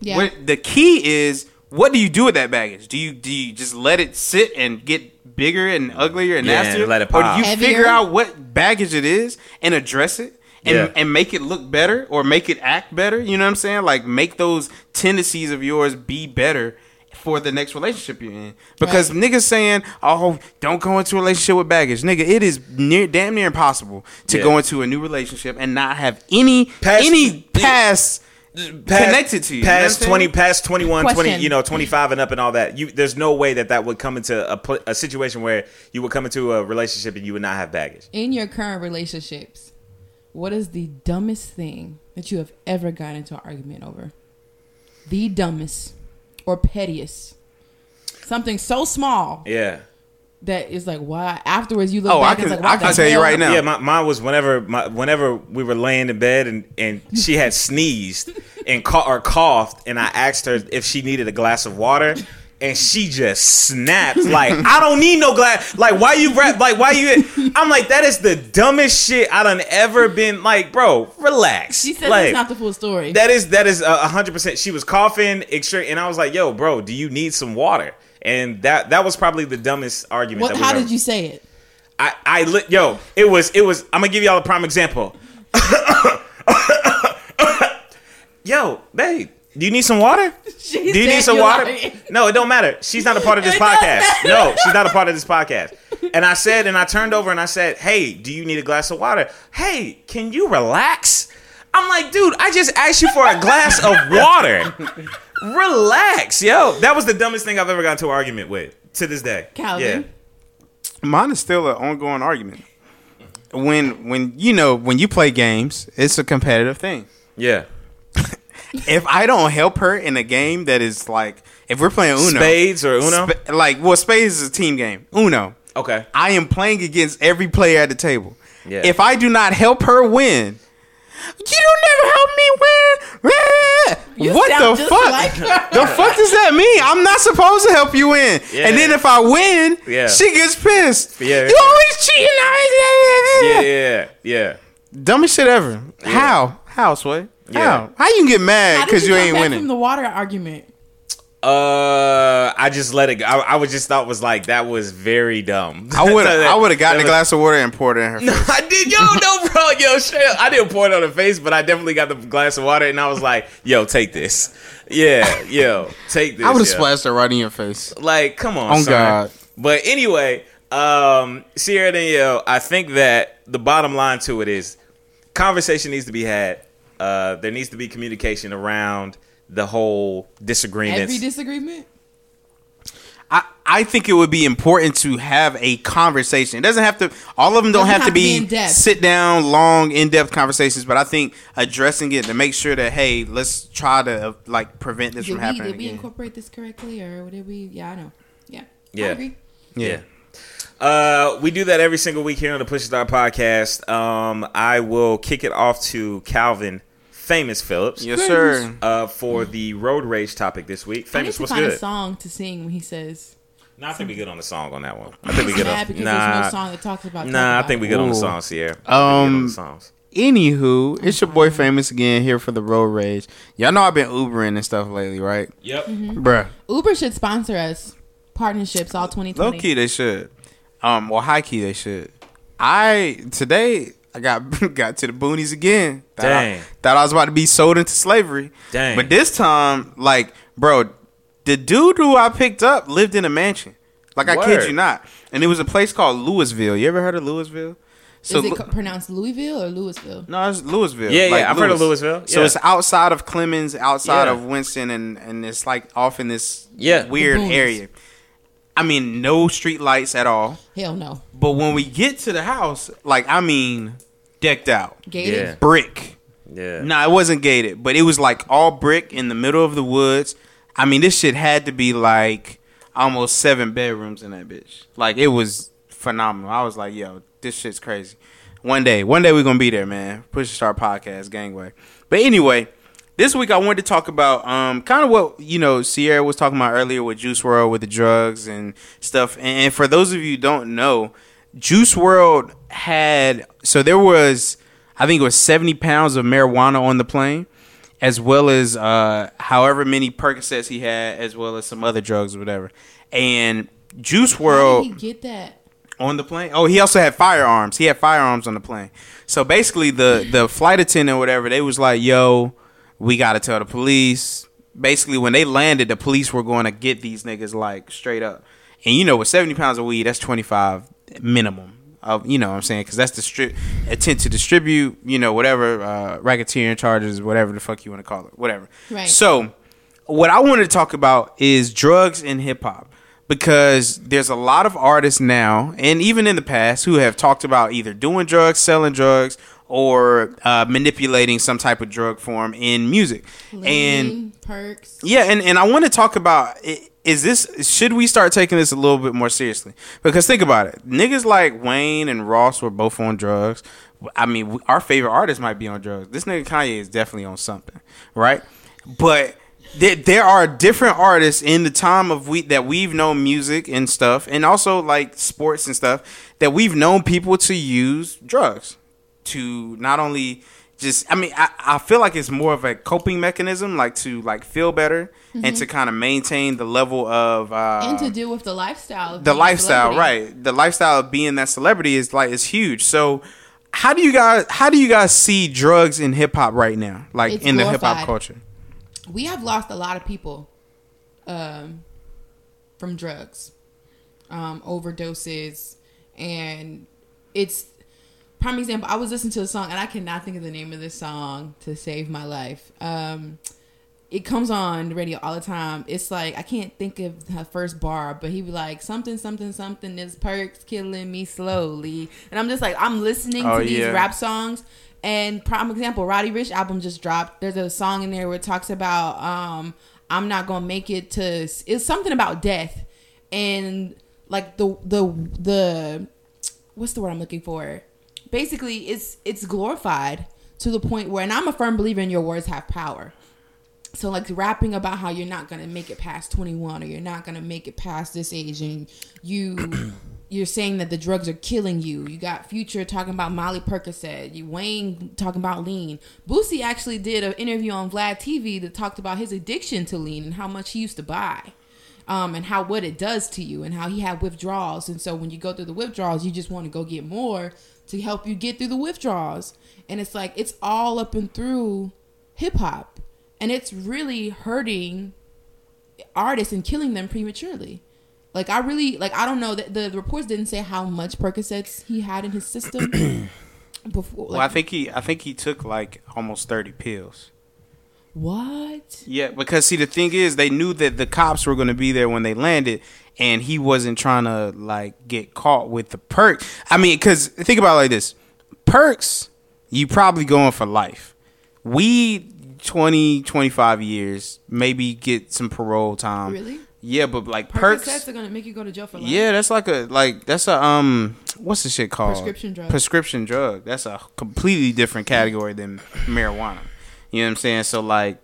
Yeah. When, the key is, what do you do with that baggage? Do you do you just let it sit and get bigger and uglier and yeah, nastier? And let it pop. Or do you Heavier. figure out what baggage it is and address it and, yeah. and make it look better or make it act better? You know what I'm saying? Like make those tendencies of yours be better for the next relationship you're in. Because right. niggas saying, oh, don't go into a relationship with baggage. Nigga, it is near, damn near impossible to yeah. go into a new relationship and not have any past, any past, past connected to you. Past you know twenty, past twenty-one, Question. twenty, you know, twenty-five and up and all that. You, there's no way that that would come into a, a situation where you would come into a relationship and you would not have baggage. In your current relationships, what is the dumbest thing that you have ever gotten into an argument over? The dumbest. Or pettiest. Something so small. Yeah. That is like, why? Afterwards, you look oh, back I can, and it's like, I can tell you right now. Yeah, my, mine was whenever my, whenever we were laying in bed and, and she had sneezed and ca- or coughed, and I asked her if she needed a glass of water. And she just snapped like, I don't need no glass. Like, why you rap? Like, why you? I'm like, that is the dumbest shit I done ever been. Like, bro, relax. She said like, that's not the full story. That is that is a hundred percent. She was coughing, and I was like, yo, bro, do you need some water? And that that was probably the dumbest argument. What, that how ever. did you say it? I I li- yo, it was it was. I'm gonna give y'all a prime example. Yo, babe. Do you need some water? She Do you need some water? Lying. No, it don't matter. She's not a part of this podcast. No, she's not a part of this podcast. And I said, and I turned over and I said, hey, do you need a glass of water? Hey, can you relax? I'm like, dude, I just asked you for a glass of water. Relax, yo. That was the dumbest thing I've ever gotten to an argument with to this day. Calvin. Yeah. Mine is still an ongoing argument. When, when, you know, when you play games, it's a competitive thing. Yeah. If I don't help her in a game that is like, if we're playing Uno. Spades or Uno? Sp- like, well, Spades is a team game. Uno. Okay. I am playing against every player at the table. Yeah. If I do not help her win, you don't never help me win. yeah. You what the fuck? Like the fuck does that mean? I'm not supposed to help you win. Yeah. And then if I win, yeah. she gets pissed. Yeah. You always cheating. Yeah, yeah, yeah. Dumbest shit ever. Yeah. How? How, Sway? How? Yeah. How you can get mad because you, you ain't winning? How did you come from the water argument? Uh, I just let it go. I, I was just thought was like that was very dumb. I would I would have gotten a glass of water and poured it in her face. No, I did, yo, no, bro, yo, shit, I didn't pour it on her face, but I definitely got the glass of water and I was like, yo, take this, yeah, yo, take this. I would have splashed her right in your face. Like, come on, oh son. God. But anyway, um, Sierra Danielle, I think that the bottom line to it is conversation needs to be had. Uh, there needs to be communication around. The whole disagreement. Every disagreement? I, I think it would be important to have a conversation. It doesn't have to, all of them don't have, have to be, be sit down, long, in-depth conversations, but I think addressing it to make sure that, hey, let's try to like prevent this did from we, happening. Did we again. Incorporate this correctly or did we, yeah, I know. Yeah. Yeah. I agree. Yeah. yeah. Uh, we do that every single week here on the Push to Start Podcast. Um, I will kick it off to Calvin. Famous Phillips, yes sir. Uh, for the road rage topic this week, Famous, what's good? I need to find a song to sing when he says. No, I think we good on the song on that one. I think we good on. Because nah, there's no song that talks about. Nah, I think we good on the songs here. Um, songs. Anywho, it's your boy Famous again here for the road rage. Y'all know I've been Ubering and stuff lately, right? Yep, mm-hmm. Bruh. Uber should sponsor us. Partnerships all twenty twenty. Low key they should. Um, or high key they should. I today. I got got to the boonies again. Thought Dang. I, thought I was about to be sold into slavery. Dang. But this time, like, bro, the dude who I picked up lived in a mansion. Like, Word. I kid you not. And it was a place called Louisville. You ever heard of Louisville? So, Is it Lu- pronounced Louisville or Louisville? No, it's Louisville. Yeah, yeah, like I've Louis. heard of Louisville. Yeah. So it's outside of Clemens, outside yeah. of Winston, and, and it's like off in this yeah. weird area. I mean, no street lights at all. Hell no. But when we get to the house, like, I mean... decked out. Gated? Yeah. Brick. Yeah. Nah, it wasn't gated, but it was like all brick in the middle of the woods. I mean, this shit had to be like almost seven bedrooms in that bitch. Like, it was phenomenal. I was like, yo, this shit's crazy. One day, one day we're going to be there, man. Push to Start Podcast, gangway. But anyway, this week I wanted to talk about um, kind of what, you know, Sierra was talking about earlier with Juice world, with the drugs and stuff. And, and for those of you who don't know, Juice world had, so there was, I think it was seventy pounds of marijuana on the plane, as well as uh, however many Percocets he had, as well as some other drugs or whatever. And Juice world, how did he get that on the plane? Oh, he also had firearms. He had firearms on the plane. So basically, the the flight attendant or whatever, they was like, "Yo, we gotta tell the police." Basically, when they landed, the police were going to get these niggas like straight up. And you know, with seventy pounds of weed, that's twenty-five minimum. Of, you know what I'm saying? Because that's the stri- attempt to distribute, you know, whatever, uh, racketeering charges, whatever the fuck you want to call it, whatever. Right. So what I wanted to talk about is drugs in hip-hop, because there's a lot of artists now and even in the past who have talked about either doing drugs, selling drugs, or uh, manipulating some type of drug form in music. Lean, and perks. Yeah, and, and I want to talk about it. Is this, should we start taking this a little bit more seriously? Because think about it. Niggas like Wayne and Ross were both on drugs. I mean, we, our favorite artist might be on drugs. This nigga Kanye is definitely on something, right? But there, there are different artists in the time of we that we've known music and stuff, and also like sports and stuff, that we've known people to use drugs to not only... Just, I mean, I, I feel like it's more of a coping mechanism, like to like feel better, mm-hmm. and to kind of maintain the level of uh, and to deal with the lifestyle. The lifestyle, right? The lifestyle of being that celebrity is like is huge. So, how do you guys how do you guys see drugs in hip hop right now? Like it's in glorified. The hip hop culture, we have lost a lot of people um, from drugs, um, overdoses, and it's. Prime example, I was listening to a song, and I cannot think of the name of this song to save my life. Um, it comes on the radio all the time. It's like, I can't think of her first bar, but he be like, something, something, something, this perks killing me slowly. And I'm just like, I'm listening oh, to these yeah. rap songs. And prime example, Roddy Ricch album just dropped. There's a song in there where it talks about, um, I'm not going to make it to... It's something about death. And like the the the... What's the word I'm looking for? Basically, it's it's glorified to the point where, and I'm a firm believer in your words have power. So, like, rapping about how you're not going to make it past twenty-one or you're not going to make it past this age and you, you're saying that the drugs are killing you. You got Future talking about Molly Percocet. You Wayne talking about lean. Boosie actually did an interview on Vlad T V that talked about his addiction to lean and how much he used to buy um, and how what it does to you and how he had withdrawals. And so when you go through the withdrawals, you just want to go get more to help you get through the withdrawals. And it's like it's all up and through hip-hop. And it's really hurting artists and killing them prematurely. Like, I really, like, I don't know. The, the reports didn't say how much Percocets he had in his system before. Like, well, I think he, I think he took, like, almost thirty pills. What? Yeah, because, see, the thing is, they knew that the cops were going to be there when they landed, and he wasn't trying to, like, get caught with the perk. I mean, because think about it like this. Perks, you probably going for life. Weed, twenty, twenty-five years, maybe get some parole time. Really? Yeah, but like perks, perks are gonna make you go to jail for life. Yeah, that's like a like that's a um what's the shit called? Prescription drug. Prescription drug. That's a completely different category than marijuana. You know what I'm saying? So like,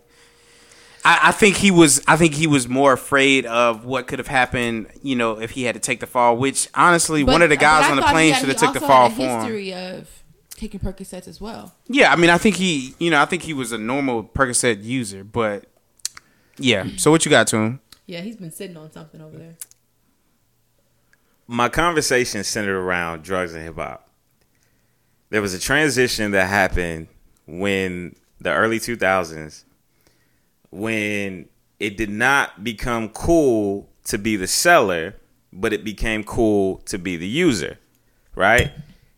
I, I think he was I think he was more afraid of what could have happened. You know, if he had to take the fall. Which honestly, but, one of the guys on the plane should have took the fall for him. History of taking Percocets as well. Yeah, I mean, I think he, you know, I think he was a normal Percocet user, but yeah. So what you got to him? Yeah, he's been sitting on something over there. My conversation centered around drugs and hip hop. There was a transition that happened when the early two thousands, when it did not become cool to be the seller, but it became cool to be the user, right?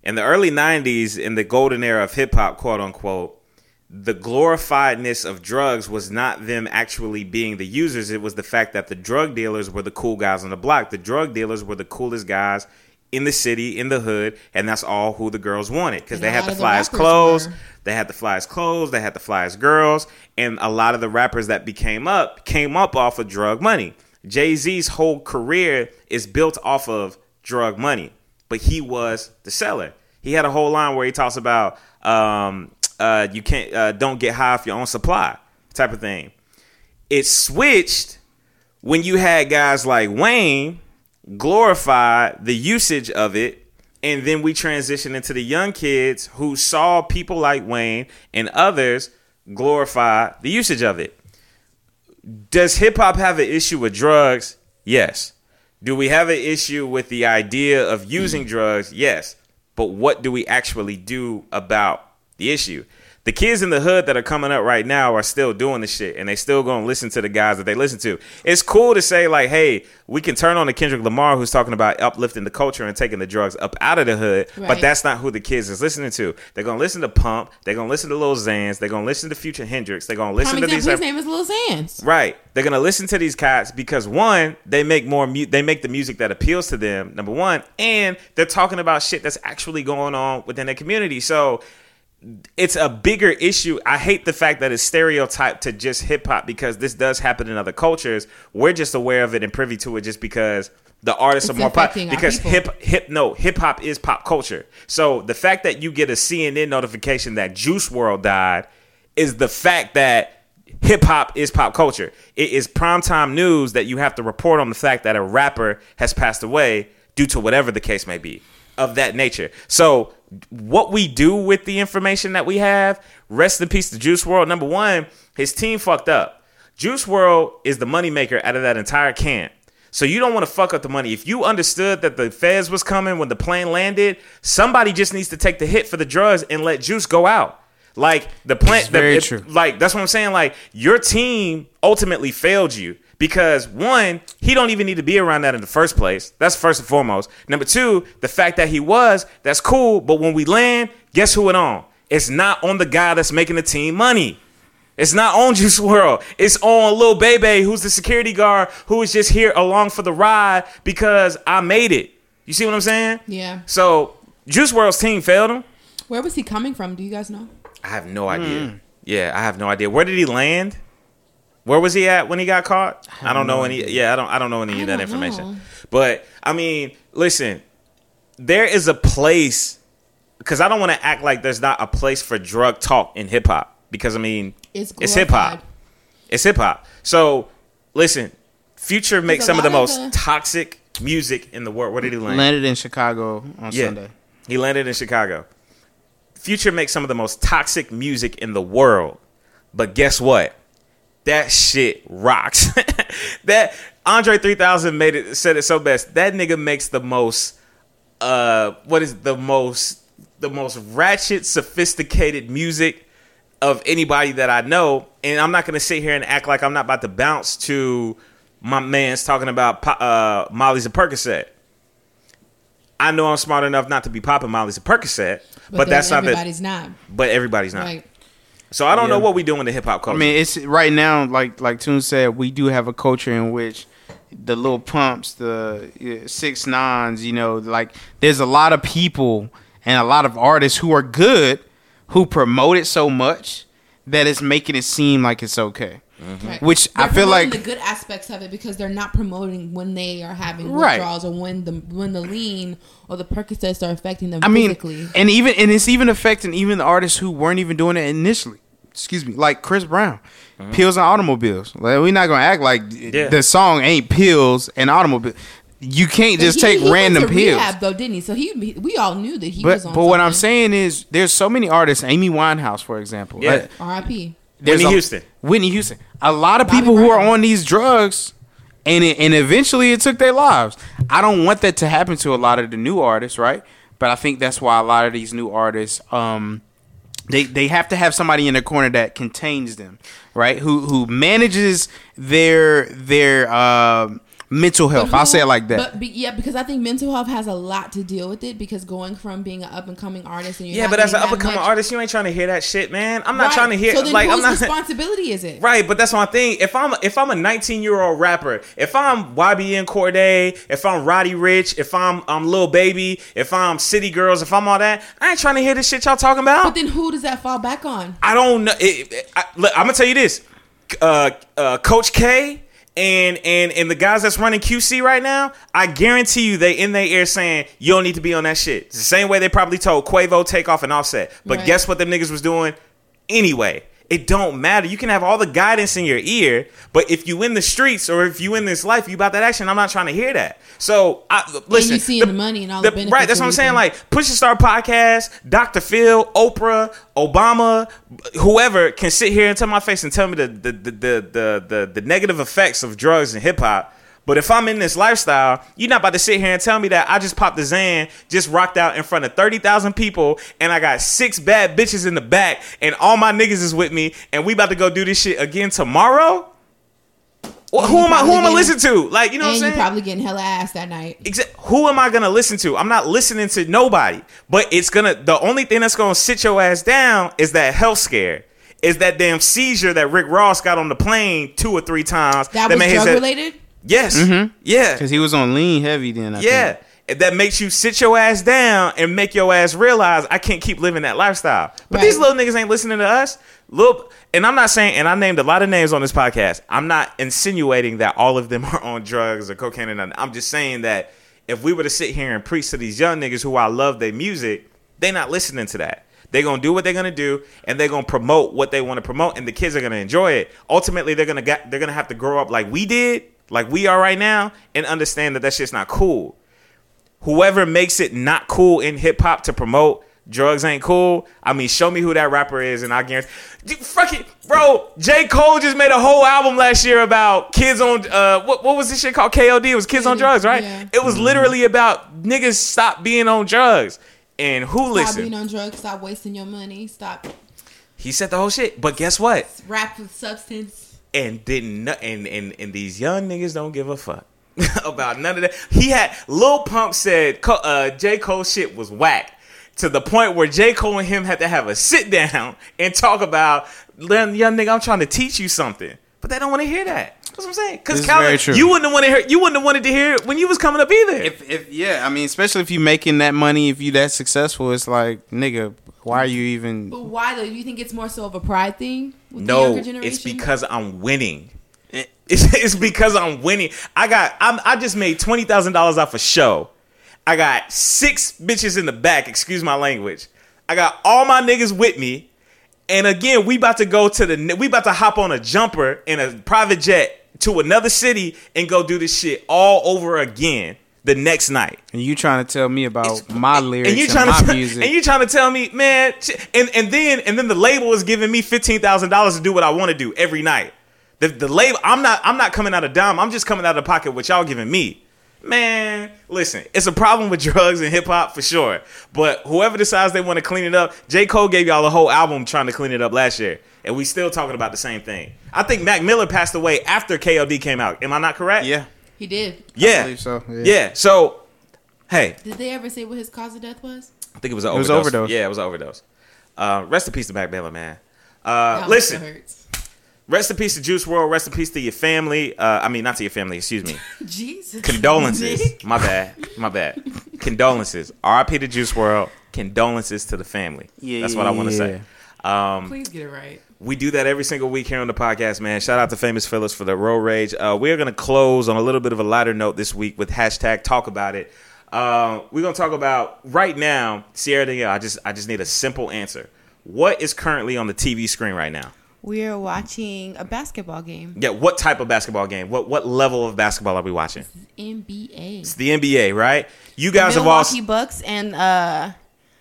In the early nineties, in the golden era of hip-hop, quote-unquote, the glorifiedness of drugs was not them actually being the users. It was the fact that the drug dealers were the cool guys on the block. The drug dealers were the coolest guys in the city, in the hood, and that's all who the girls wanted because they had the flyest clothes. They had the flyest clothes. They had the flyest girls. And a lot of the rappers that became up came up off of drug money. Jay-Z's whole career is built off of drug money. But he was the seller. He had a whole line where he talks about um, uh, you can't uh, don't get high off your own supply type of thing. It switched when you had guys like Wayne glorify the usage of it. And then we transitioned into the young kids who saw people like Wayne and others glorify the usage of it. Does hip hop have an issue with drugs? Yes. Do we have an issue with the idea of using drugs? Yes. But what do we actually do about the issue? The kids in the hood that are coming up right now are still doing the shit, and they still going to listen to the guys that they listen to. It's cool to say, like, hey, we can turn on to Kendrick Lamar, who's talking about uplifting the culture and taking the drugs up out of the hood, right. But that's not who the kids is listening to. They're going to listen to Pump. They're going to listen to Lil Xans. They're going to listen to Future Hendrix. They're going to listen Prime to example, these... His name is Lil Xans. Right. They're going to listen to these cats because, one, they make more mu- they make the music that appeals to them, number one, and they're talking about shit that's actually going on within their community. So... it's a bigger issue. I hate the fact that it's stereotyped to just hip hop because this does happen in other cultures. We're just aware of it and privy to it just because the artists it's are more pop. Because hip hip no hip hop is pop culture. So the fact that you get a C N N notification that Juice world died is the fact that hip hop is pop culture. It is primetime news that you have to report on the fact that a rapper has passed away due to whatever the case may be of that nature. So. What we do with the information that we have, rest in peace to Juice world. Number one, his team fucked up. Juice world is the moneymaker out of that entire camp. So you don't want to fuck up the money. If you understood that the feds was coming when the plane landed, somebody just needs to take the hit for the drugs and let Juice go out. Like the plan, the, it, like that's what I'm saying. Like your team ultimately failed you because one, he don't even need to be around that in the first place. That's first and foremost. Number two, the fact that he was, that's cool. But when we land, guess who it on? It's not on the guy that's making the team money. It's not on Juice world. It's on Lil Bebe, who's the security guard who is just here along for the ride because I made it. You see what I'm saying? Yeah. So Juice world's team failed him. Where was he coming from? Do you guys know? I have no idea. Mm. Yeah, I have no idea. Where did he land? Where was he at when he got caught? I don't, I don't know any. Yeah, I don't. I don't know any I of that information. Know. But I mean, listen, there is a place because I don't want to act like there's not a place for drug talk in hip hop because I mean, it's, it's hip hop. It's hip hop. So listen, Future makes some of the most the- toxic music in the world. Where did he land? Landed in Chicago on yeah, Sunday. He landed in Chicago. Future makes some of the most toxic music in the world. But guess what? That shit rocks. That Andre three thousand made it, said it so best. That nigga makes the most uh what is the most the most ratchet, sophisticated music of anybody that I know. And I'm not going to sit here and act like I'm not about to bounce to my man's talking about uh, Molly's a Percocet. I know I'm smart enough not to be popping Molly's a Percocet, but, but that's not that. Everybody's not. But everybody's not. Right. So I don't yeah. know what we do in the hip hop culture. I mean, it's right now, like like Toon said, we do have a culture in which the Lil Pumps, the uh, Six Nines, you know, like there's a lot of people and a lot of artists who are good who promote it so much that it's making it seem like it's okay. Mm-hmm. Right. Which they're I feel like the good aspects of it because they're not promoting when they are having right. withdrawals or when the when the lean or the Percocets are affecting them. I physically. mean, and even and it's even affecting even the artists who weren't even doing it initially. Excuse me, like Chris Brown, mm-hmm. Pills and Automobiles. Like we're not gonna act like yeah. the song ain't Pills and Automobiles. You can't just he, take he random pills. Rehab, though, didn't he? So he, we all knew that he but, was on. But something. What I'm saying is, there's so many artists. Amy Winehouse, for example. Yeah. R I P Whitney a, Houston. Whitney Houston. A lot of Bobby people Brown. Who are on these drugs, and it, and eventually it took their lives. I don't want that to happen to a lot of the new artists, right? But I think that's why a lot of these new artists, um, they they have to have somebody in their corner that contains them, right? Who who manages their their. Uh, Mental health. Who, I'll say it like that. But be, yeah, because I think mental health has a lot to deal with it because going from being an up and coming artist and you're yeah, but as an up and coming artist, you ain't trying to hear that shit, man. I'm not right. trying to hear. So then like, whose I'm not, responsibility is it? Right, but that's my thing. If I'm if I'm a nineteen year old rapper, if I'm Y B N Cordae, if I'm Roddy Ricch, if I'm I'm Lil Baby, if I'm City Girls, if I'm all that, I ain't trying to hear this shit y'all talking about. But then who does that fall back on? I don't know. It, it, I, look, I'm gonna tell you this, uh, uh, Coach K. And and and the guys that's running Q C right now, I guarantee you they in their ear saying, you don't need to be on that shit. It's the same way they probably told Quavo, Takeoff, and Offset. But right. guess what them niggas was doing? Anyway, it don't matter. You can have all the guidance in your ear, but if you in the streets or if you in this life, you about that action, I'm not trying to hear that. So, I, listen. And you seeing the, the money and all the, the benefits. Right, that's what I'm saying. Like, Push to Start Podcast, Doctor Phil, Oprah, Obama, whoever can sit here and tell my face and tell me the the the the the, the negative effects of drugs and hip-hop. But if I'm in this lifestyle, you're not about to sit here and tell me that I just popped the Xan, just rocked out in front of thirty thousand people, and I got six bad bitches in the back, and all my niggas is with me, and we about to go do this shit again tomorrow? Well, who am I? Who am I listen to? Like, you know what I'm saying? And you're probably getting hella ass that night. Exactly. Who am I gonna listen to? I'm not listening to nobody. But it's gonna. The only thing that's gonna sit your ass down is that health scare. Is that damn seizure that Rick Ross got on the plane two or three times? That, that was drug related. Yes. Mm-hmm. Yeah. Because he was on lean heavy then. I yeah. think. That makes you sit your ass down and make your ass realize I can't keep living that lifestyle. But right. these little niggas ain't listening to us. Little, and I'm not saying, and I named a lot of names on this podcast. I'm not insinuating that all of them are on drugs or cocaine and nothing. I'm just saying that if we were to sit here and preach to these young niggas who I love their music, they not listening to that. They're going to do what they're going to do, and they're going to promote what they want to promote, and the kids are going to enjoy it. Ultimately, they're going to get, they're going to have to grow up like we did. Like we are right now, and understand that that shit's not cool. Whoever makes it not cool in hip hop to promote drugs ain't cool. I mean, show me who that rapper is, and I guarantee. Fucking bro, J. Cole just made a whole album last year about kids on. Uh, what what was this shit called? K O D. It was kids on drugs, right? Yeah. It was literally about niggas stop being on drugs, and who listen? Stop being on drugs. Stop wasting your money. Stop. He said the whole shit, but guess what? Rap with substance. And didn't and, and and these young niggas don't give a fuck about none of that. He had Lil Pump said uh, J. Cole shit was whack to the point where J. Cole and him had to have a sit down and talk about, young nigga, I'm trying to teach you something, but they don't want to hear that. That's what I'm saying. Because Calvin, you wouldn't have wanted to hear, you wouldn't have wanted to hear it when you was coming up either. If, if yeah, I mean, especially if you making that money, if you that successful, it's like nigga. Why are you even... But why, though? Do you think it's more so of a pride thing with no, the younger generation? No, it's because I'm winning. It's, it's because I'm winning. I got... I'm, I just made twenty thousand dollars off a show. I got six bitches in the back. Excuse my language. I got all my niggas with me. And again, we about to go to the, we about to hop on a jumper in a private jet to another city and go do this shit all over again the next night. And you trying to tell me about it's, my lyrics and, you trying and to my t- music. And you trying to tell me, man, and, and then and then the label is giving me fifteen thousand dollars to do what I want to do every night. The, the label, I'm not I'm not coming out of dime. I'm just coming out of the pocket what y'all giving me. Man, listen, it's a problem with drugs and hip hop for sure. But whoever decides they want to clean it up, J. Cole gave y'all a whole album trying to clean it up last year. And we still talking about the same thing. I think Mac Miller passed away after K O D came out. Am I not correct? Yeah. He did. Yeah. I believe so. Yeah. yeah. So, hey. Did they ever say what his cause of death was? I think it was an overdose. It was overdose. Yeah, it was an overdose. Uh, rest in peace to Mac Miller, man. Uh, listen. Hurts. Rest in peace to Juice world. Rest in peace to your family. Uh, I mean, not to your family. Excuse me. Jesus. Condolences. Nick. My bad. My bad. Condolences. R I P to Juice world. Condolences to the family. Yeah, That's what I want to yeah. say. Um, Please get it right. We do that every single week here on the podcast, man. Shout out to Famous Phillips for the road rage. Uh, we are going to close on a little bit of a lighter note this week with hashtag talk about it. Uh, we're going to talk about right now, Sierra Danielle. I just, I just need a simple answer. What is currently on the T V screen right now? We are watching a basketball game. Yeah, what type of basketball game? What what level of basketball are we watching? N B A. It's the N B A, right? You guys the have all Milwaukee Bucks and uh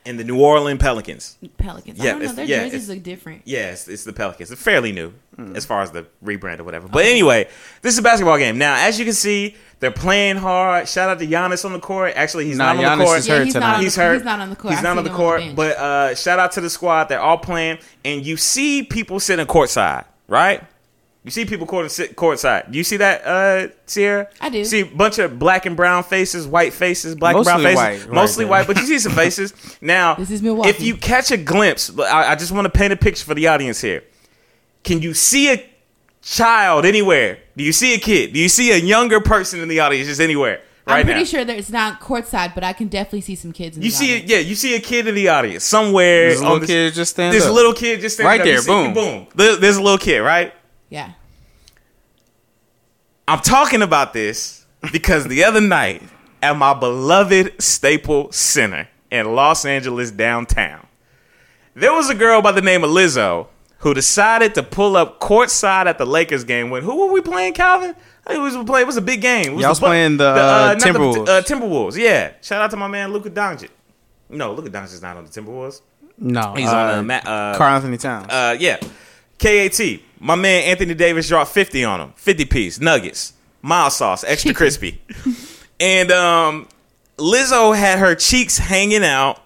and the New Orleans Pelicans. Pelicans. Yeah, I don't know. Their yeah, jerseys look different. Yes, yeah, it's, it's the Pelicans. They're fairly new mm. as far as the rebrand or whatever. But okay. anyway, this is a basketball game. Now, as you can see, they're playing hard. Shout out to Giannis on the court. Actually, he's nah, not Giannis on the court. Is yeah, hurt he's, tonight. Not he's hurt. He's not on the court. He's not on the court. On the but uh, shout out to the squad. They're all playing. And you see people sitting courtside, right? You see people courtside. You see that, uh, Sierra? I do. See a bunch of black and brown faces, white faces, black Mostly and brown faces. White, Mostly right white, but you see some faces. Now, this is Milwaukee. If you catch a glimpse, I, I just want to paint a picture for the audience here. Can you see a child anywhere? Do you see a kid? Do you see a younger person in the audience just anywhere? Right I'm pretty now. sure that it's not courtside, but I can definitely see some kids in you the see audience. It, yeah, you see a kid in the audience somewhere. This little this, kid just stands this up. This little kid just stands right up. Right there, see, boom. Boom. There, there's a little kid, right? Yeah. I'm talking about this because the other night at my beloved Staples Center in Los Angeles downtown, there was a girl by the name of Lizzo who decided to pull up courtside at the Lakers game when who were we playing, Calvin? It was, it was a big game. Y'all was playing the, the, uh, Timberwolves. the uh, Timberwolves. Yeah. Shout out to my man Luka Doncic. No, Luka Doncic's not on the Timberwolves. No. He's uh, on uh, Matt, uh, Karl Anthony Towns. Uh, yeah. K A T. My man Anthony Davis dropped fifty on him. fifty-piece, nuggets, mild sauce, extra crispy. And um, Lizzo had her cheeks hanging out,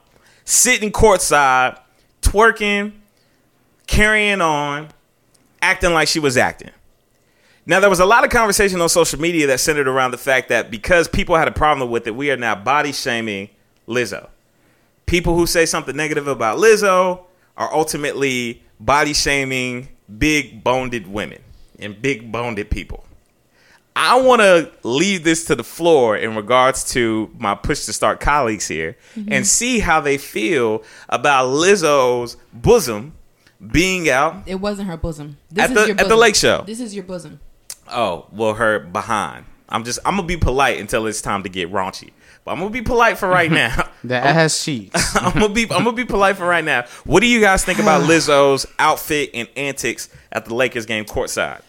sitting courtside, twerking, carrying on, acting like she was acting. Now, there was a lot of conversation on social media that centered around the fact that because people had a problem with it, we are now body shaming Lizzo. People who say something negative about Lizzo are ultimately body shaming big boned women and big boned people. I want to leave this to the floor in regards to my Push to Start colleagues here mm-hmm. and see how they feel about Lizzo's bosom being out. It wasn't her bosom. This at, is the, your bosom. At the Lake Show. This is your bosom. Oh, well, her behind. I'm just, I'm going to be polite until it's time to get raunchy. But I'm going to be polite for right now. The ass cheeks. I'm going to be I'm going to be polite for right now. What do you guys think about Lizzo's outfit and antics at the Lakers game courtside?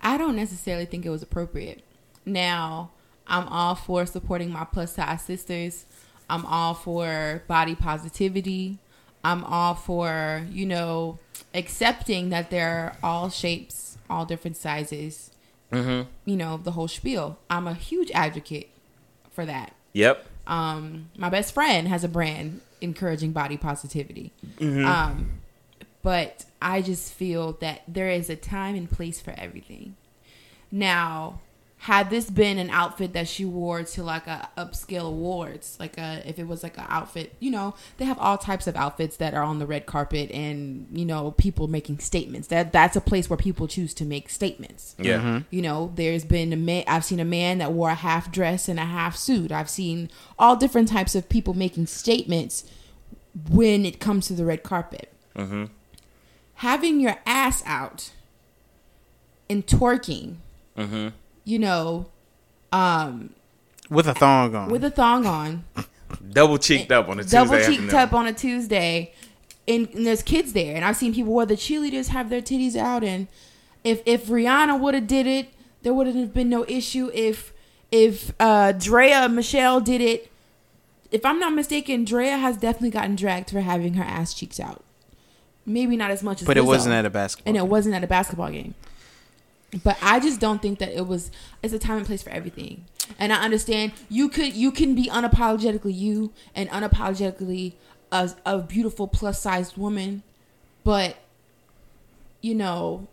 I don't necessarily think it was appropriate. Now, I'm all for supporting my plus size sisters. I'm all for body positivity. I'm all for, you know, accepting that they're all shapes, all different sizes. Mm-hmm. You know, the whole spiel. I'm a huge advocate for that. Yep. Um, my best friend has a brand encouraging body positivity. Mm-hmm. Um, but I just feel that there is a time and place for everything. Now, had this been an outfit that she wore to like a upscale awards, like a, if it was like an outfit, you know, they have all types of outfits that are on the red carpet and, you know, people making statements. That that's a place where people choose to make statements. Yeah. Mm-hmm. You know, there's been a man, I've seen a man that wore a half dress and a half suit. I've seen all different types of people making statements when it comes to the red carpet. Mm-hmm. Having your ass out and twerking. Mm-hmm. You know, um, with a thong on, with a thong on, double cheeked up on a Tuesday, double cheeked up on a Tuesday, and, and there's kids there, and I've seen people where the cheerleaders have their titties out, and if if Rihanna would have did it, there wouldn't have been no issue. If if uh, Drea Michelle did it, if I'm not mistaken, Drea has definitely gotten dragged for having her ass cheeks out. Maybe not as much as But Lizzo, it wasn't at a basketball and game. And it wasn't at a basketball game. But I just don't think that it was... It's a time and place for everything. And I understand you could you can be unapologetically you and unapologetically a, a beautiful plus-sized woman. But, you know...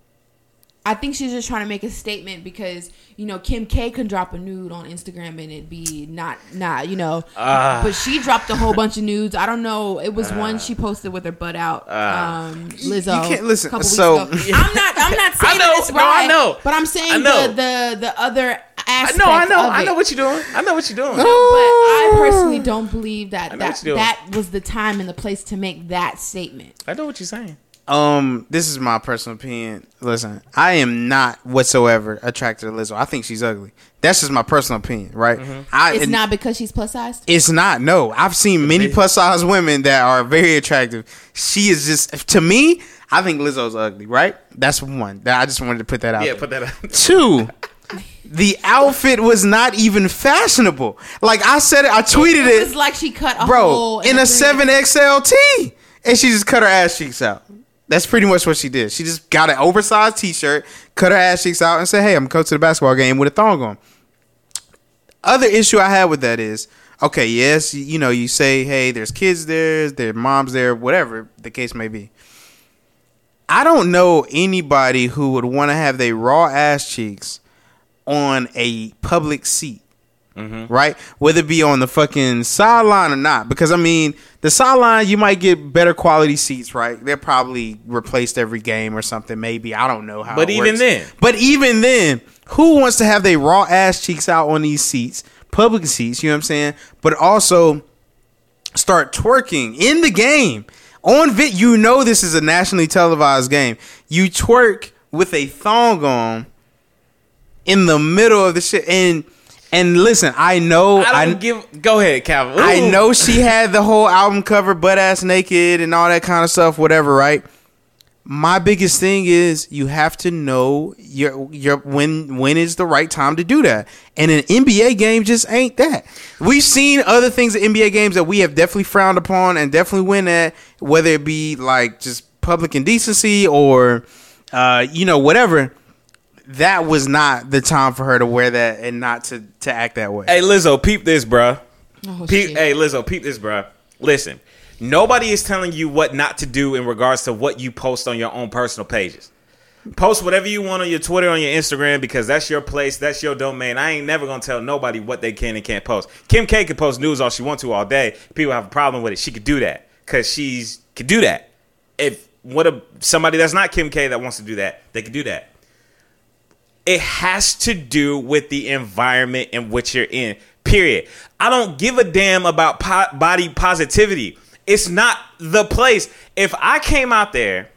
I think she's just trying to make a statement because, you know, Kim K can drop a nude on Instagram and it'd be not, not, you know. Uh, but she dropped a whole bunch of nudes. I don't know. It was uh, one she posted with her butt out. Um, Lizzo. You can't listen. A couple so, weeks ago. I'm not, I'm not saying I know, this right. No, I know. But I'm saying the, the, the other aspect No, I know. Of it. I know what you're doing. I know what you're doing. No, but I personally don't believe that that, that was the time and the place to make that statement. I know what you're saying. Um, this is my personal opinion. Listen, I am not whatsoever attracted to Lizzo. I think she's ugly. That's just my personal opinion, right? Mm-hmm. I, it's not because she's plus sized? It's not, no. I've seen many plus sized women that are very attractive. She is just, to me, I think Lizzo's ugly, right? That's one. I just wanted to put that out Yeah, there. Put that out. Two, the outfit was not even fashionable. Like I said, I tweeted it. It was like she cut a bro, hole. In a seven X L T. And she just cut her ass cheeks out. That's pretty much what she did. She just got an oversized T-shirt, cut her ass cheeks out, and said, hey, I'm going to go to the basketball game with a thong on. Other issue I had with that is, okay, yes, you know, you say, hey, there's kids there, there's moms there, whatever the case may be. I don't know anybody who would want to have their raw ass cheeks on a public seat. Mm-hmm. Right? Whether it be on the fucking sideline or not. Because, I mean, the sideline, you might get better quality seats, right? They're probably replaced every game or something, maybe. I don't know how But even works. then. But even then, who wants to have their raw ass cheeks out on these seats? Public seats, you know what I'm saying? But also start twerking in the game. On Vit, you know this is a nationally televised game. You twerk with a thong on in the middle of the shit. And... And listen, I know I don't I, give go ahead, Calvin. Ooh. I know she had the whole album cover butt ass naked and all that kind of stuff, whatever, right? My biggest thing is you have to know your your when when is the right time to do that. And an N B A game just ain't that. We've seen other things at N B A games that we have definitely frowned upon and definitely went at, whether it be like just public indecency or uh, you know, whatever. That was not the time for her to wear that and not to, to act that way. Hey, Lizzo, peep this, bruh. Oh, peep, hey, Lizzo, peep this, bruh. Listen, nobody is telling you what not to do in regards to what you post on your own personal pages. Post whatever you want on your Twitter, on your Instagram, because that's your place, that's your domain. I ain't never going to tell nobody what they can and can't post. Kim K can post news all she wants to all day. People have a problem with it. She could do that because she could do that. If what a, somebody that's not Kim K that wants to do that, they could do that. It has to do with the environment in which you're in, period. I don't give a damn about po- body positivity. It's not the place. If I came out there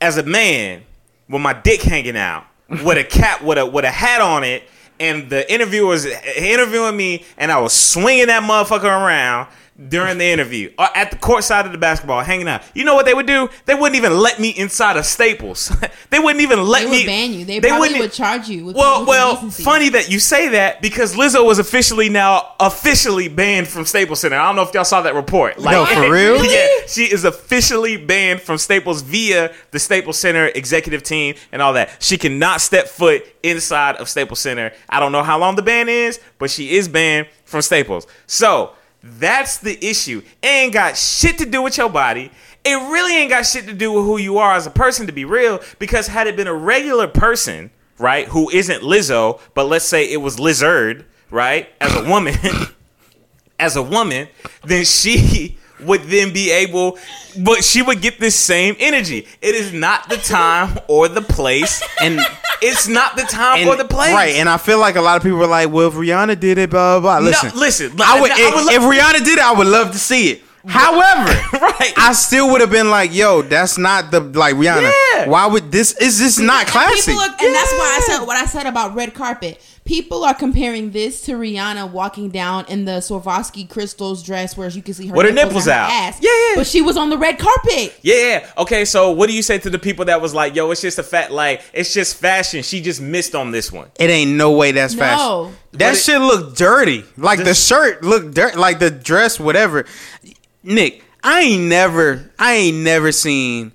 as a man with my dick hanging out, with a cap, with a with a hat on it, and the interviewer was interviewing me, and I was swinging that motherfucker around during the interview, or at the court side of the basketball, hanging out. You know what they would do? They wouldn't even let me inside of Staples. They wouldn't even let me. They would me, ban you. They, they probably would charge you. With well, well, decency. Funny that you say that because Lizzo was officially now officially banned from Staples Center. I don't know if y'all saw that report. Like, no, for real? Yeah, she is officially banned from Staples via the Staples Center executive team and all that. She cannot step foot inside of Staples Center. I don't know how long the ban is, but she is banned from Staples. So. That's the issue. It ain't got shit to do with your body. It really ain't got shit to do with who you are as a person, to be real, because had it been a regular person, right, who isn't Lizzo, but let's say it was Lizard, right, as a woman, as a woman, then she would then be able, but she would get this same energy. It is not the time or the place, and it's not the time and, or the place. Right, and I feel like a lot of people are like, well, if Rihanna did it, blah, blah, blah. Listen, no, listen I would, no, if, I would lo- if Rihanna did it, I would love to see it. However, right. I still would have been like, yo, that's not the, like, Rihanna, yeah. Why would this, is this not classic? Are, yeah. And that's why I said what I said about red carpet. People are comparing this to Rihanna walking down in the Swarovski crystals dress where you can see her, with her nipples out. Her ass, yeah, yeah. But she was on the red carpet. Yeah. Okay, so what do you say to the people that was like, yo, it's just a fat, like, it's just fashion. She just missed on this one. It ain't no way that's no. fashion. That it, shit looked dirty. Like the, the shirt looked dirty. Like the dress, whatever. Nick, I ain't never, I ain't never seen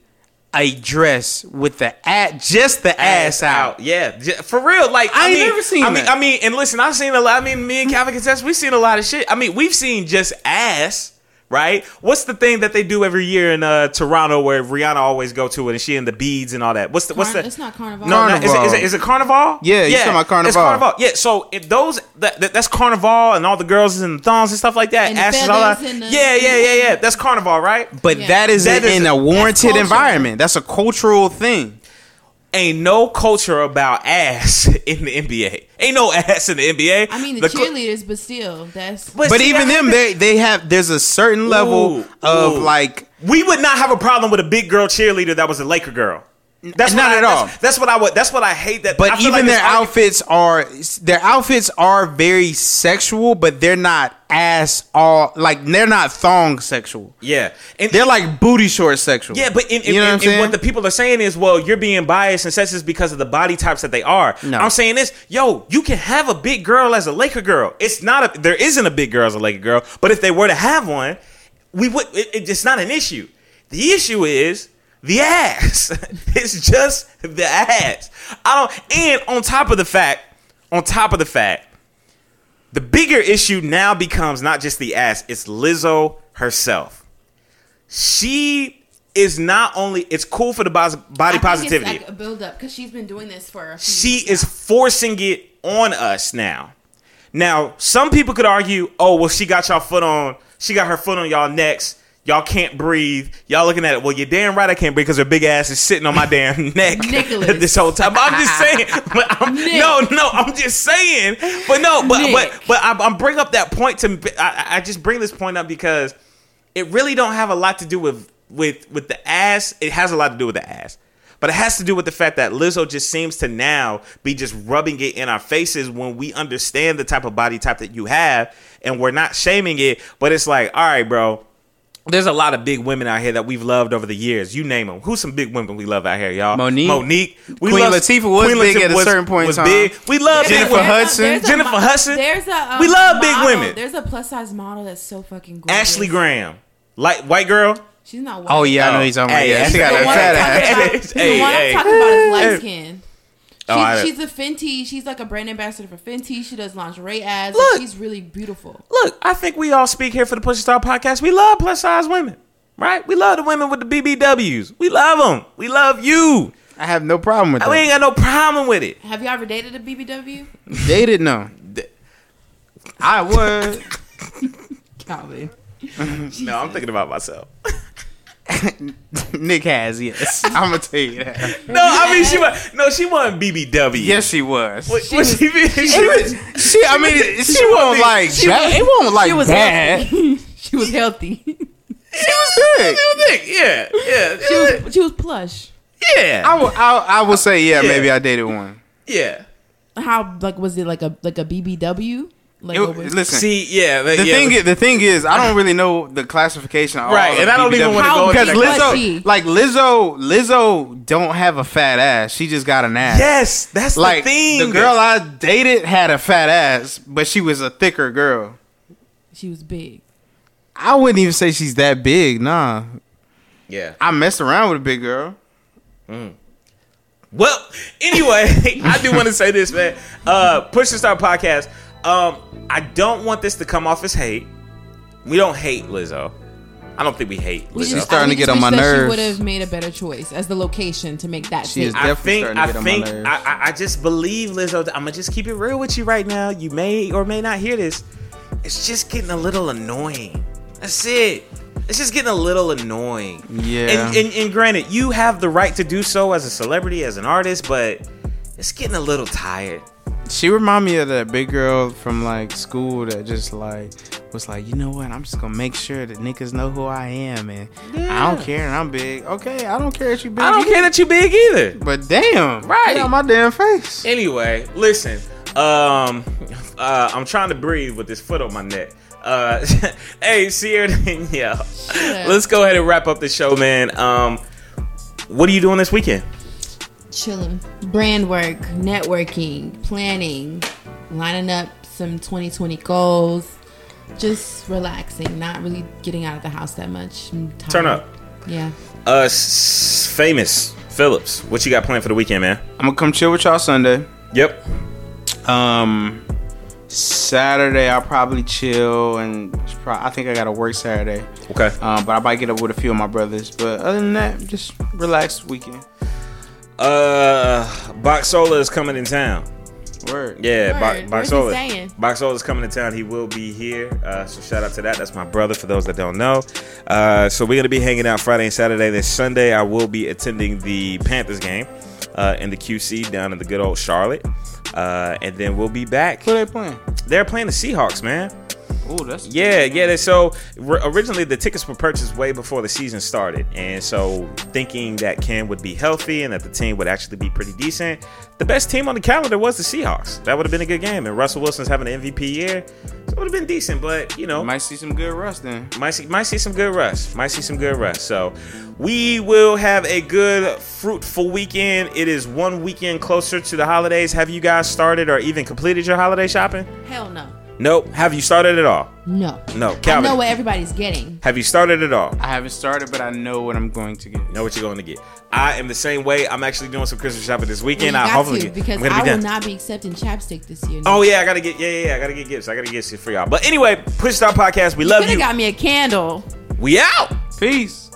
a dress with the ass, just the ass, ass out. out. Yeah, for real. Like I, I ain't mean, never seen I that. mean, I mean, and listen, I've seen a lot. I mean, me and Calvin Contest, we've seen a lot of shit. I mean, we've seen just ass, right? What's the thing that they do every year in uh, Toronto where Rihanna always go to it, and she and the beads and all that? What's the Carn- what's the? It's not carnival. No, carnival. No, is, it, is, it, is it carnival? Yeah, yeah. You talking about carnival? It's carnival. Yeah. So if those that, that that's carnival, and all the girls in thongs and stuff like that, and asses, all that. The- yeah, yeah, yeah, yeah. That's carnival, right? But yeah. that is that in is, a warranted that's environment. That's a cultural thing. Ain't no culture about ass in the N B A. Ain't no ass in the N B A. I mean, the, the cheerleaders, cl- but still, that's. But, but see, even I, them, they they have. There's a certain level ooh, of ooh. like. We would not have a problem with a big girl cheerleader that was a Laker girl. That's not I, at all. That's, that's what I would. That's what I hate. That. But even like their outfits are their outfits are very sexual, but they're not ass all like they're not thong sexual. Yeah, and they're like booty short sexual. Yeah, but in, in, you know what, in, in what the people are saying is, well, you're being biased and sexist because of the body types that they are. No. I'm saying this, yo, you can have a big girl as a Laker girl. It's not a there isn't a big girl as a Laker girl, but if they were to have one, we would. It, it's not an issue. The issue is. The ass. It's just the ass. I don't. And on top of the fact, on top of the fact, the bigger issue now becomes not just the ass. It's Lizzo herself. She is not only. It's cool for the body I positivity. Think it's like a build up because she's been doing this for. A few she years is now. Forcing it on us now. Now, some people could argue, oh well, she got y'all foot on. She got her foot on y'all necks. Y'all can't breathe. Y'all looking at it. Well, you're damn right I can't breathe because her big ass is sitting on my damn neck this whole time. But I'm just saying. But I'm, no, no, I'm just saying. But no, but Nick. but but I, I'm bring up that point to. I, I just bring this point up because it really don't have a lot to do with with with the ass. It has a lot to do with the ass, but it has to do with the fact that Lizzo just seems to now be just rubbing it in our faces when we understand the type of body type that you have, and we're not shaming it. But it's like, all right, bro. There's a lot of big women out here that we've loved over the years. You name them. Who's some big women we love out here, y'all? Monique. Monique. We Queen love, Latifah was Queen big Latifah at a was, certain point in time. Big. We love there's Jennifer a, Hudson. A, Jennifer a, Hudson. There's a, um, we love model. Big women. There's a plus size model that's so fucking gorgeous. Ashley Graham. Light, white girl. She's not white. Oh, yeah. No. I know he's on my ass. She got a fat ass. The one I'm talking about is light skin. She's, oh, I, she's a Fenty. She's like a brand ambassador for Fenty. She does lingerie ads. Look, like she's really beautiful. Look, I think we all speak here for the Push to Start Podcast. We love plus size women, right? We love the women with the B B Ws. We love them. We love you. I have no problem with that. We ain't got no problem with it. Have you ever dated a B B W? Dated? No. I would. Calvin. No, I'm thinking about myself. Nick has, yes. I'm gonna tell you that. No, I mean she was no, she wasn't B B W. Yes, she was. What, she, was, she, was, she, was she I mean, she, she wasn't like she was, it wasn't like she was bad. She was healthy. She was thick. She was thick. Yeah, yeah. She was, was she was plush. Yeah. I will. I, I will say yeah, yeah. Maybe I dated one. Yeah. How like was it like a like a B B W? Like it, listen, see, yeah, like, the yeah, thing, was, the thing is, I don't really know the classification, of right? All and I don't B B W. Even want to go because Lizzo, like Lizzo, Lizzo don't have a fat ass. She just got an ass. Yes, that's like, the thing. The girl I dated had a fat ass, but she was a thicker girl. She was big. I wouldn't even say she's that big. Nah. Yeah, I messed around with a big girl. Mm. Well, anyway, I do want to say this, man. Uh, Push to Start Podcast. Um, I don't want this to come off as hate. We don't hate Lizzo. I don't think we hate Lizzo. She's starting I mean, to get on my nerves. She would have made a better choice as the location to make that. She is definitely I think, starting to get I on think, my nerves. I, I just believe Lizzo. I'm gonna just keep it real with you right now. You may or may not hear this. It's just getting a little annoying. That's it. It's just getting a little annoying. Yeah. And, and, and granted, you have the right to do so as a celebrity, as an artist, but it's getting a little tired. She remind me of that big girl from like school that just like was like, you know what? I'm just gonna make sure that niggas know who I am, and yeah. I don't care, and I'm big. Okay, I don't care that you big. I don't either. care that you big either. But damn, right? Get out my damn face. Anyway, listen. Um, uh, I'm trying to breathe with this foot on my neck. Uh, hey, Sierra Danielle, sure. Let's go ahead and wrap up the show, man. Um, what are you doing this weekend? Chilling. Brand work, networking, planning, lining up some twenty twenty goals, just relaxing, not really getting out of the house that much. Turn up. Yeah. Uh, s- Famous Phillips, what you got planned for the weekend, man? I'm gonna come chill with y'all Sunday. Yep. Um, Saturday I'll probably chill, and pro- I think I gotta work Saturday. Okay. Um, but I might get up with a few of my brothers. But other than that, just relaxed weekend. Uh, Boxola is coming in town. Word. Yeah, Word. Bo- Boxola. Boxola is coming to town. He will be here. Uh, so shout out to that. That's my brother. For those that don't know, uh, so we're gonna be hanging out Friday and Saturday. This Sunday, I will be attending the Panthers game uh, in the Q C down in the good old Charlotte, uh, and then we'll be back. Who are they playing? They're playing the Seahawks, man. Oh, that's yeah, yeah. So originally the tickets were purchased way before the season started, and so thinking that Cam would be healthy and that the team would actually be pretty decent, the best team on the calendar was the Seahawks. That would have been a good game, and Russell Wilson's having an M V P year, so it would have been decent. But you know, might see some good rust then. Might see, might see some good rust. Might see some good rust. So we will have a good, fruitful weekend. It is one weekend closer to the holidays. Have you guys started or even completed your holiday shopping? Hell no. Nope. Have you started at all? No. No. Calvin, I know what everybody's getting. Have you started at all? I haven't started, but I know what I'm going to get. Know what you're going to get. I am the same way. I'm actually doing some Christmas shopping this weekend. Well, I hopefully to, because be I will done. not be accepting chapstick this year. No. Oh yeah, I gotta get. Yeah, yeah, yeah, I gotta get gifts. I gotta get gifts for y'all. But anyway, Push Start Podcast. We you love you. You got me a candle. We out. Peace.